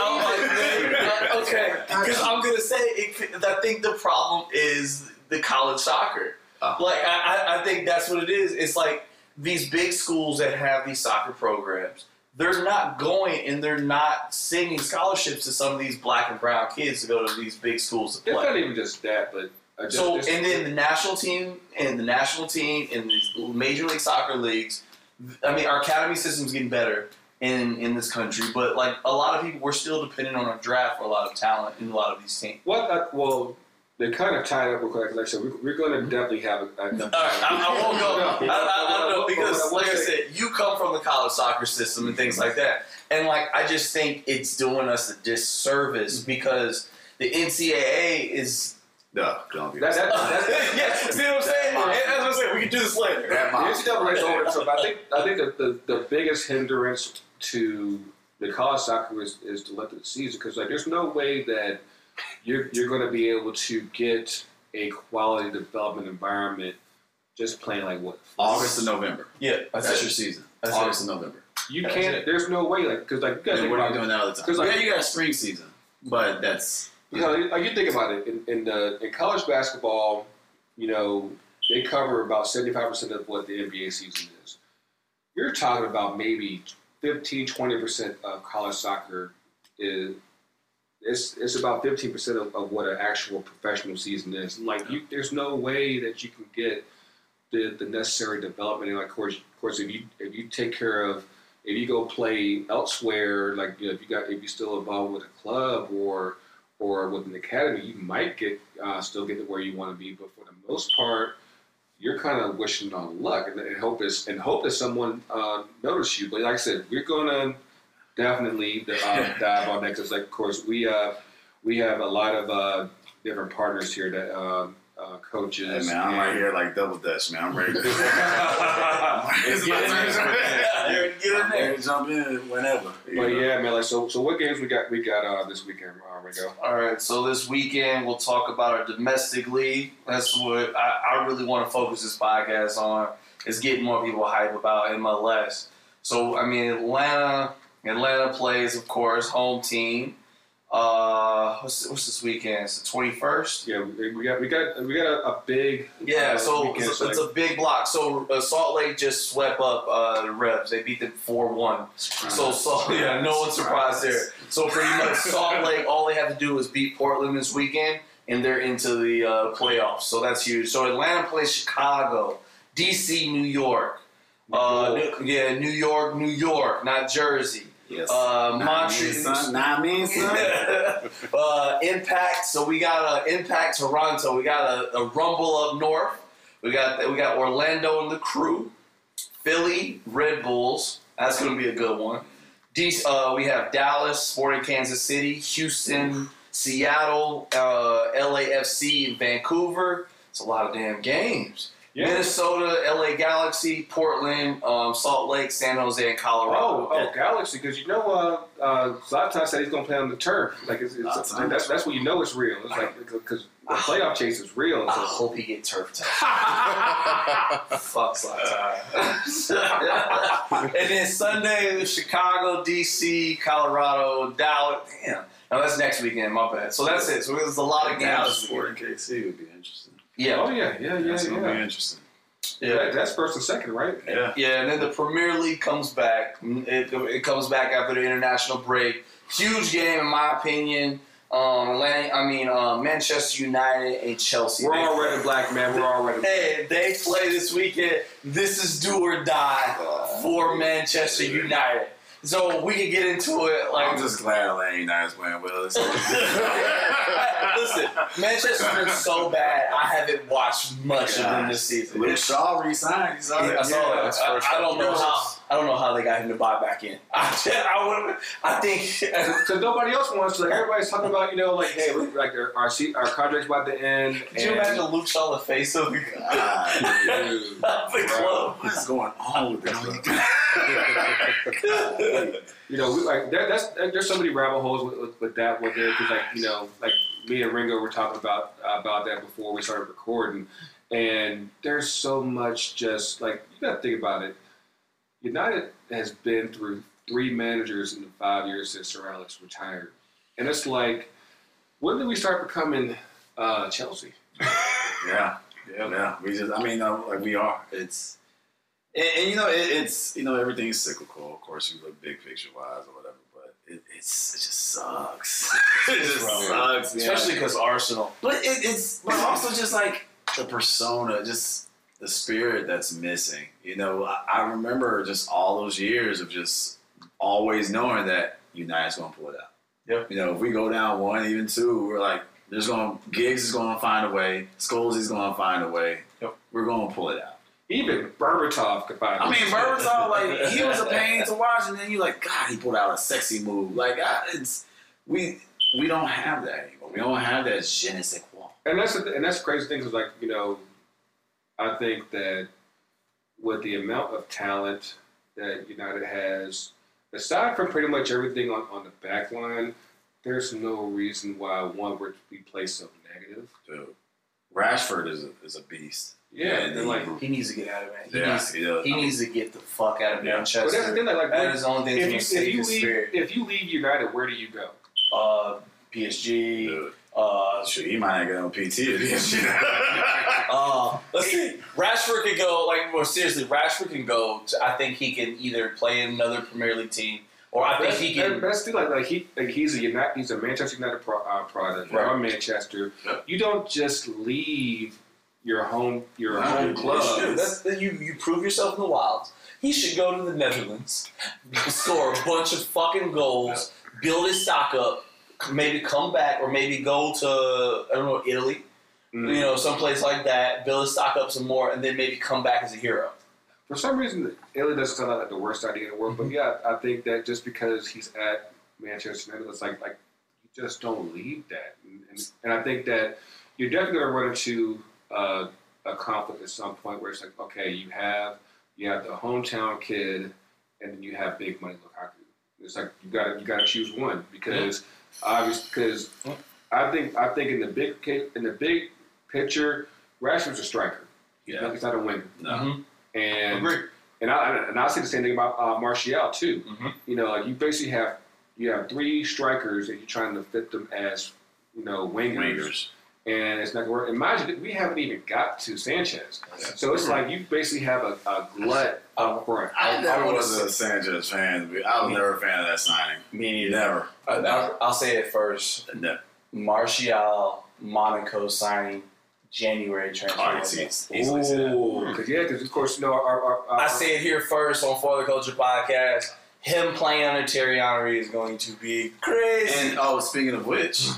oh my okay, because I'm gonna say, it, I think the problem is the college soccer. Uh-huh. Like, I, I think that's what it is. It's like these big schools that have these soccer programs. They're not going and they're not sending scholarships to some of these black and brown kids to go to these big schools to play. It's not even just that, but... Uh, just, so, just, and then the national team and the national team and these major league soccer leagues, I mean, our academy system's getting better in, in this country, but, like, a lot of people, we're still dependent on a draft for a lot of talent in a lot of these teams. Well, uh, well they kind of tied up with, like I said, we're, we're going to definitely have... a. a All right, I, I won't go. No. I, I, I don't know, because, like I said, you come from the college soccer system and things like that. And, like, I just think it's doing us a disservice because the N C A A is... No, don't be that, that, that, that, yeah, see what I'm saying? That's what I'm saying. We can do this later. That the N C A A is over. So I think, I think that the, the biggest hindrance to the college soccer is, is the length of the season because, like, there's no way that You're, you're going to be able to get a quality development environment just playing like what? August and November. Yeah. That's, that's your season. That's August it. and November. You that's can't, it. there's no way. Like, because like, you yeah, what are you doing that all the time? Like, yeah, you got a spring season, but that's. You know, like you think about it, in, in, the, in college basketball, you know, they cover about seventy-five percent of what the N B A season is. You're talking about maybe fifteen, twenty percent of college soccer is. It's it's about fifteen percent of, of what an actual professional season is. Like you, there's no way that you can get the, the necessary development. And like, of course, of course, if you if you take care of, if you go play elsewhere, like you know, if you got if you're still involved with a club or or with an academy, you might get uh, still get to where you want to be. But for the most part, you're kind of wishing on luck and, and hope is and hope that someone uh, notices you. But like I said, we're gonna. Definitely the, uh, dive on that because, like, of course, we uh, we have a lot of uh, different partners here that uh, uh, coaches. Hey, man, I'm right here like double dutch, man. I'm ready to jump in whenever. But know. yeah, man. Like, so, so what games we got? We got uh, this weekend, uh, Ringo. All right, so this weekend we'll talk about our domestic league. That's what I, I really want to focus this podcast on. Is getting more people hype about M L S. So I mean, Atlanta. Atlanta plays, of course, home team. Uh, what's, what's this weekend? It's the twenty-first. Yeah, we got we got we got a, a big yeah. Uh, so it's, it's a big block. So uh, Salt Lake just swept up uh, the Rebs. They beat them four one. So Salt, yeah, no one's surprised there. So pretty much Salt Lake, all they have to do is beat Portland this weekend, and they're into the uh, playoffs. So that's huge. So Atlanta plays Chicago, D C, New York. Uh, New, yeah, New York, New York, not Jersey. Yes. Uh, Montreal. Not me, son. uh, Impact. So we got a uh, Impact Toronto. We got a, a Rumble up north. We got we got Orlando and the Crew. Philly Red Bulls. That's gonna be a good one. D- uh, we have Dallas, Sporting Kansas City, Houston, Seattle, uh, L A F C, and Vancouver. It's a lot of damn games. Yeah. Minnesota, L A Galaxy, Portland, um, Salt Lake, San Jose, and Colorado. Oh, oh yeah. Galaxy, because you know uh, uh, Zlatan said he's going to play on the turf. Like it's, it's, that's, that's, that's when you know it's real. It's like because the playoff chase is real. I so. hope he gets turf time. Fuck Zlatan. And then Sunday, Chicago, D C, Colorado, Dallas. Damn. No, that's next weekend, my bad. So that's it. So there's a lot of games. Sporting K C would be interesting. Yeah. Oh, yeah, yeah, yeah. That's going to be interesting. Yeah, that, that's first and second, right? Yeah. Yeah, and then the Premier League comes back. It, it comes back after the international break. Huge game, in my opinion. Um, Atlanta, I mean, uh, Manchester United and Chelsea. We're already black, man. We're already black. Hey, they play this weekend. This is do or die uh, for Manchester United. So we can get into it. Like, I'm just glad Atlanta United's playing with us. Listen, Manchester is so bad. I haven't watched much yeah. of them this season. When Shaw resigned, he's already. I saw yeah, that. I, I don't know how. I don't know how they got him to buy back in. I, I, I think because nobody else wants to. Like everybody's talking about, you know, like hey, like our our, our contract's about to end. Could you imagine Luke Shaw the face of the club? What's going on with this? You know, we, like there, that's there's so many rabbit holes with, with, with that one there because, like, you know, like me and Ringo were talking about uh, about that before we started recording, and there's so much just like you got to think about it. United has been through three managers in the five years since Sir Alex retired, and it's like, when did we start becoming uh, Chelsea? yeah, yeah, yeah. We just, I mean, uh, like we are. It's. And, and, you know, it, it's, you know, everything's cyclical, of course, you look big picture-wise or whatever, but it, it's, it just sucks. it just sucks. Yeah. Especially because Arsenal. But it, it's but also just, like, the persona, just the spirit that's missing. You know, I, I remember just all those years of just always knowing that United's going to pull it out. Yep. You know, if we go down one, even two, we're like, there's going to, Giggs is going to find a way, Scholes is going to find a way, yep. we're going to pull it out. Even Berbatov could find. I mean, Berbatov, like he was a pain to watch, and then you like, God, he pulled out a sexy move. Like, I, it's we we don't have that anymore. We don't have that je ne sais quoi. And that's the, and that's the crazy thing is like you know, I think that with the amount of talent that United has, aside from pretty much everything on, on the back line, there's no reason why one would be played so negative. Dude, Rashford is a, is a beast. Yeah, and then, like, he needs to get out of it. He, yeah, needs, he, he needs to get the fuck out of yeah. Manchester. But that's the thing, like, that is the only thing that's going to save his spirit. If you leave United, where do you go? Uh, P S G. Dude. Uh, Shoot, he might not go on P T at P S G. uh, let's see. Rashford could go, like, well, seriously, Rashford can go. To, I think he can either play in another Premier League team, or I that's, think he can. That's the thing, like, like, he, like he's, a United, he's a Manchester United pro, uh, product. Right. From Manchester. Yeah. You don't just leave your home, your wow. home club. That's, you, you prove yourself in the wild. He should go to the Netherlands, score a bunch of fucking goals, build his stock up, maybe come back, or maybe go to, I don't know, Italy, mm. you know, someplace like that, build his stock up some more, and then maybe come back as a hero. For some reason, Italy doesn't sound like the worst idea in the world, but yeah, I think that just because he's at Manchester United, it's like, like you just don't leave that. And, and, and I think that you're definitely going to run into Uh, a conflict at some point where it's like, okay, you have you have the hometown kid, and then you have big money Lukaku. It's like you got to you got to choose one because obviously because I think I think in the big in the big picture, Rashford's a striker. Yeah, he's not a winger. No, mm-hmm. and Agreed. and I and I say the same thing about uh, Martial too. Mm-hmm. You know, like you basically have you have three strikers, and you're trying to fit them as you know wingers. wingers. And it's not going to work. And mind you, we haven't even got to Sanchez. Yeah. So it's like you basically have a, a glut up front. I, I, I never was a Sanchez fan. I was me, never a fan of that signing. Me neither. Never. Uh, never. I'll say it first. Never. Martial, Monaco signing, January transfer. Ooh. Cause yeah, because of course, you know, our, our, our, I say it here first on For the Culture Podcast. Him playing under Thierry Henry is going to be crazy. And oh, speaking of which.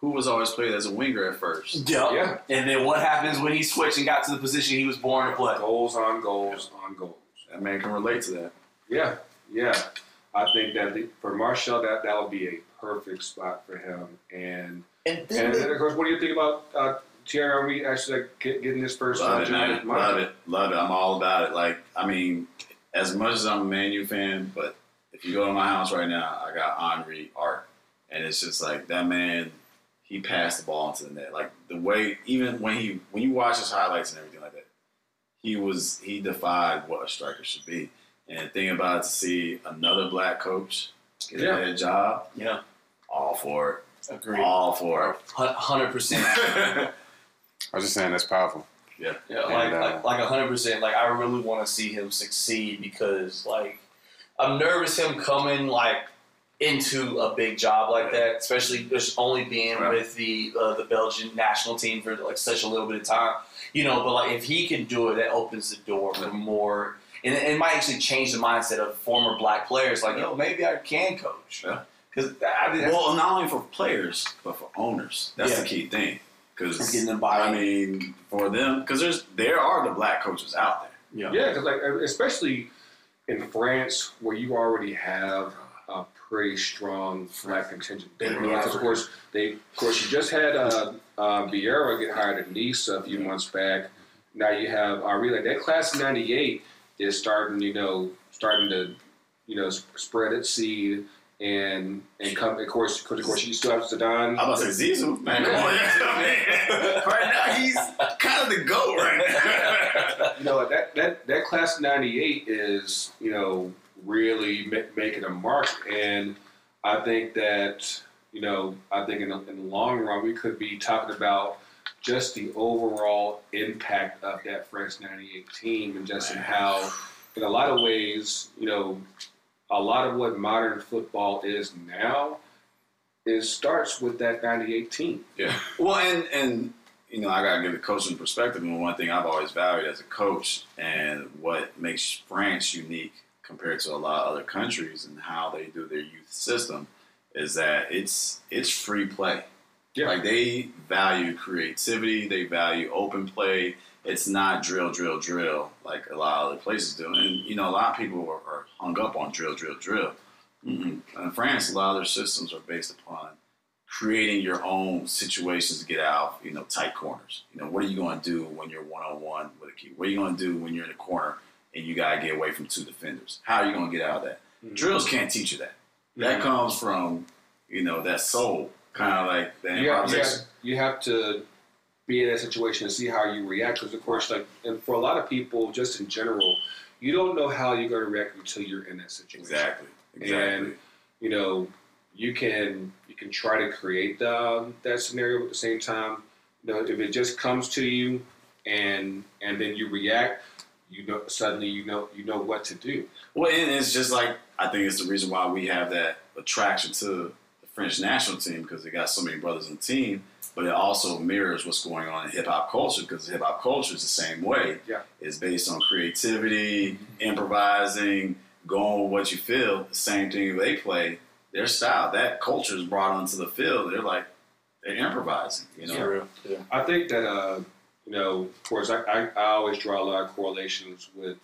Who was always played as a winger at first. Yep. Yeah. And then what happens when he switched and got to the position he was born to play? Goals on goals on goals. That man can relate to that. Yeah, yeah. I think that the, for Martial, that, that would be a perfect spot for him. And and, and, and of course, what do you think about uh, Thierry, are we actually like, getting this first love one? It, love it, love it. I'm all about it. Like, I mean, as much as I'm a Man U fan, but if you go to my house right now, I got Henry art. And it's just like, that man, he passed the ball into the net. Like, the way, even when he, when you watch his highlights and everything like that, he was, he defied what a striker should be. And thinking about it, to see another black coach get yeah. that job, yeah, all for it. Agreed. All for it. one hundred percent. I was just saying that's powerful. Yeah. Yeah, like, and, uh, like, like one hundred percent. Like, I really want to see him succeed because, like, I'm nervous him coming, like, into a big job like that, especially just only being right. with the uh, the Belgian national team for, like, such a little bit of time. You know, but, like, if he can do it, that opens the door for more. And it might actually change the mindset of former black players. Like, yeah. yo, maybe I can coach. Yeah. Cause I mean, well, not only for players, but for owners. That's yeah. the key thing. Because I mean, for them, because there's there are the black coaches out there. Yeah, yeah. Because like, especially in France, where you already have a pretty strong black contingent. They yeah. of course, they of course you just had uh, um, Vieira get hired at Nice a few months back. Now you have Henry. Like that class of ninety-eight is starting, you know, starting to, you know, spread its seed. And and come, of course, of course, you still have Zidane. I'm about to say Zizou, man. Come on, man. Right now, he's kind of the GOAT right now. You know, that that that class of ninety-eight is, you know, really make, making a mark. And I think that, you know, I think in the, in the long run, we could be talking about just the overall impact of that French ninety-eight team and just in how, in a lot of ways, you know, a lot of what modern football is now, it starts with that ninety-eight team. Yeah. Well, and, and you know, I got to give the coaching perspective. And one thing I've always valued as a coach and what makes France unique compared to a lot of other countries and how they do their youth system is that it's it's free play. Yeah. Like, they value creativity. They value open play. It's not drill, drill, drill like a lot of other places do. And, you know, a lot of people are, are hung up on drill, drill, drill. Mm-hmm. In France, a lot of their systems are based upon creating your own situations to get out, you know, tight corners. You know, what are you going to do when you're one-on-one with a keeper? What are you going to do when you're in the corner and you got to get away from two defenders? How are you going to get out of that? Mm-hmm. Drills can't teach you that. That mm-hmm. comes from, you know, that soul, kind of like that improvisation. You have, you have to be in that situation and see how you react. Because, of course, like, and for a lot of people, just in general, you don't know how you're going to react until you're in that situation. Exactly. Exactly. And, you know, you can you can try to create the, that scenario, but at the same time, you know, if it just comes to you and and then you react, you know, suddenly you know you know what to do. Well, and it's just like, I think it's the reason why we have that attraction to the French national team, because they got so many brothers on the team. But it also mirrors what's going on in hip-hop culture, because hip-hop culture is the same way. Yeah. It's based on creativity, mm-hmm. improvising, going with what you feel. The same thing they play. Their style, that culture is brought onto the field. They're like, they're improvising. You know? Yeah. Real. Yeah. I think that, uh, you know, of course, I, I, I always draw a lot of correlations with,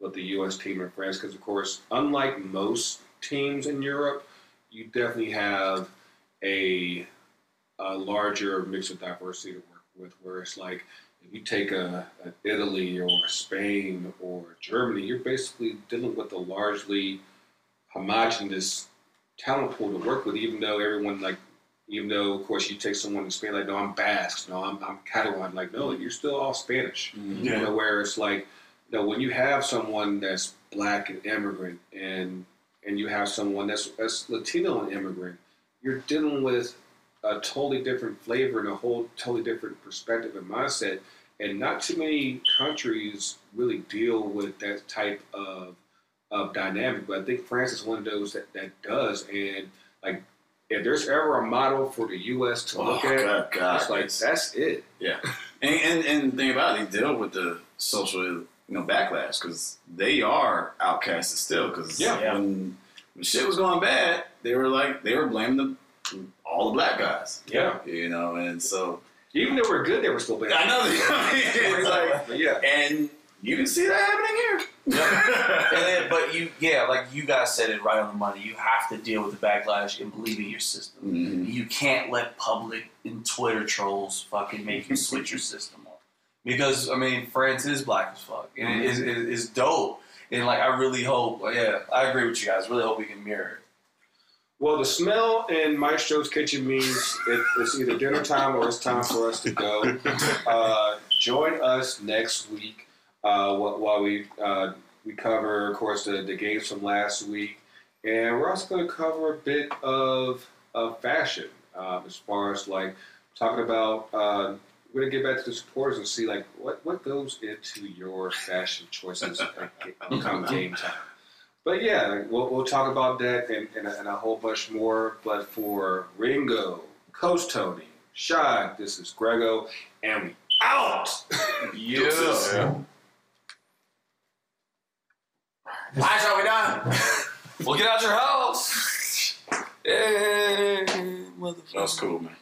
with the U S team in France because, of course, unlike most teams in Europe, you definitely have a – a larger mix of diversity to work with, where it's like if you take a, a Italy or Spain or Germany, you're basically dealing with a largely homogenous talent pool to work with, even though everyone, like, even though, of course, you take someone in Spain, like, no, I'm Basque, no, I'm, I'm Catalan, like, no, you're still all Spanish. Mm-hmm. Yeah. You know, where it's like, you know, when you have someone that's black and immigrant and and you have someone that's, that's Latino and immigrant, you're dealing with a totally different flavor and a whole totally different perspective and mindset. And not too many countries really deal with that type of of dynamic. But I think France is one of those that, that does. And, like, if there's ever a model for the U S to oh, look at, God, God, it's like, it's, that's it. Yeah. And, and, and the thing about it, they deal with the social, you know, backlash because they are outcasted still. Because yeah. when, when shit was going bad, they were, like, they were blaming the all the black guys. Yeah. You know, and so even though we're good, they were still bad. I know. It's like, yeah. And You can see that happening here. Yep. and then, but you, yeah, like you guys said it right on the money. You have to deal with the backlash and believe in your system. Mm-hmm. You can't let public and Twitter trolls fucking make you switch your system on. Because, I mean, France is black as fuck. And mm-hmm. it is, it is dope. And, like, I really hope, yeah, I agree with you guys. I really hope we can mirror it. Well, the smell in Maestro's kitchen means it, it's either dinner time or it's time for us to go. Uh, join us next week uh, while we uh, we cover, of course, the, the games from last week. And we're also going to cover a bit of, of fashion uh, as far as, like, talking about uh, – we're going to get back to the supporters and see, like, what, what goes into your fashion choices come game time. But yeah, we'll, we'll talk about that and, and, a, and a whole bunch more. But for Ringo, Coach Tony, Sean, this is Grego, and we out! Yeah. Why shall we done? Well, get out your house! Hey, motherfucker. That was cool, man.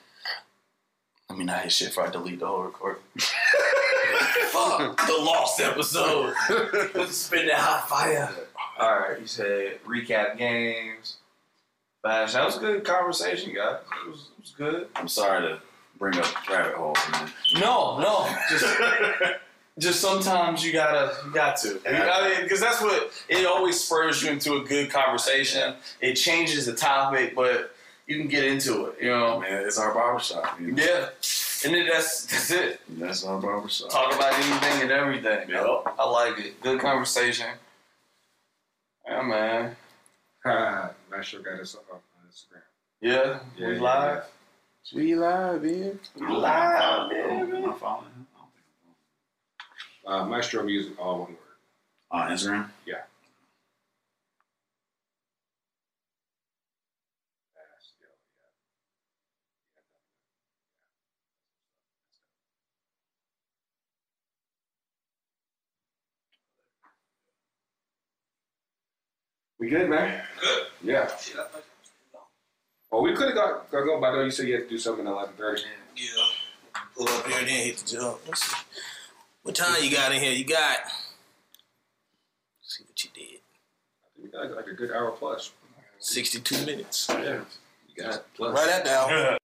I mean, I hate shit if I delete the whole recording. Fuck, the lost episode. Spin that hot fire. All right, you said recap games. That was a good conversation, guys. It was, it was good. I'm sorry to bring up rabbit holes, man. No, no. Just, just sometimes you gotta, you got to. I mean, because that's what it always spurs you into a good conversation. It changes the topic, but you can get into it. You know, man, it's our barbershop. You know? Yeah. And then that's that's it. That's our barbershop. Talk about anything and everything. Yep. I like it. Good conversation. Yeah, man. Ah, not sure got us up on Instagram. Yeah, yeah we yeah, live. Yeah. We live, man. We live, man. Am I following him? I don't think I'm following him. Uh, Maestro Music, all one word. On Instagram? Yeah. We good, man? Good. Yeah. Well, we could have got go, but I know you said you had to do something at eleven thirty. Yeah. Pull up here and then hit the jump. Let's see. What time you got in here? You got. Let's see what you did. I think we got like a good hour plus. sixty-two minutes. Yeah. You got plus. Write that down.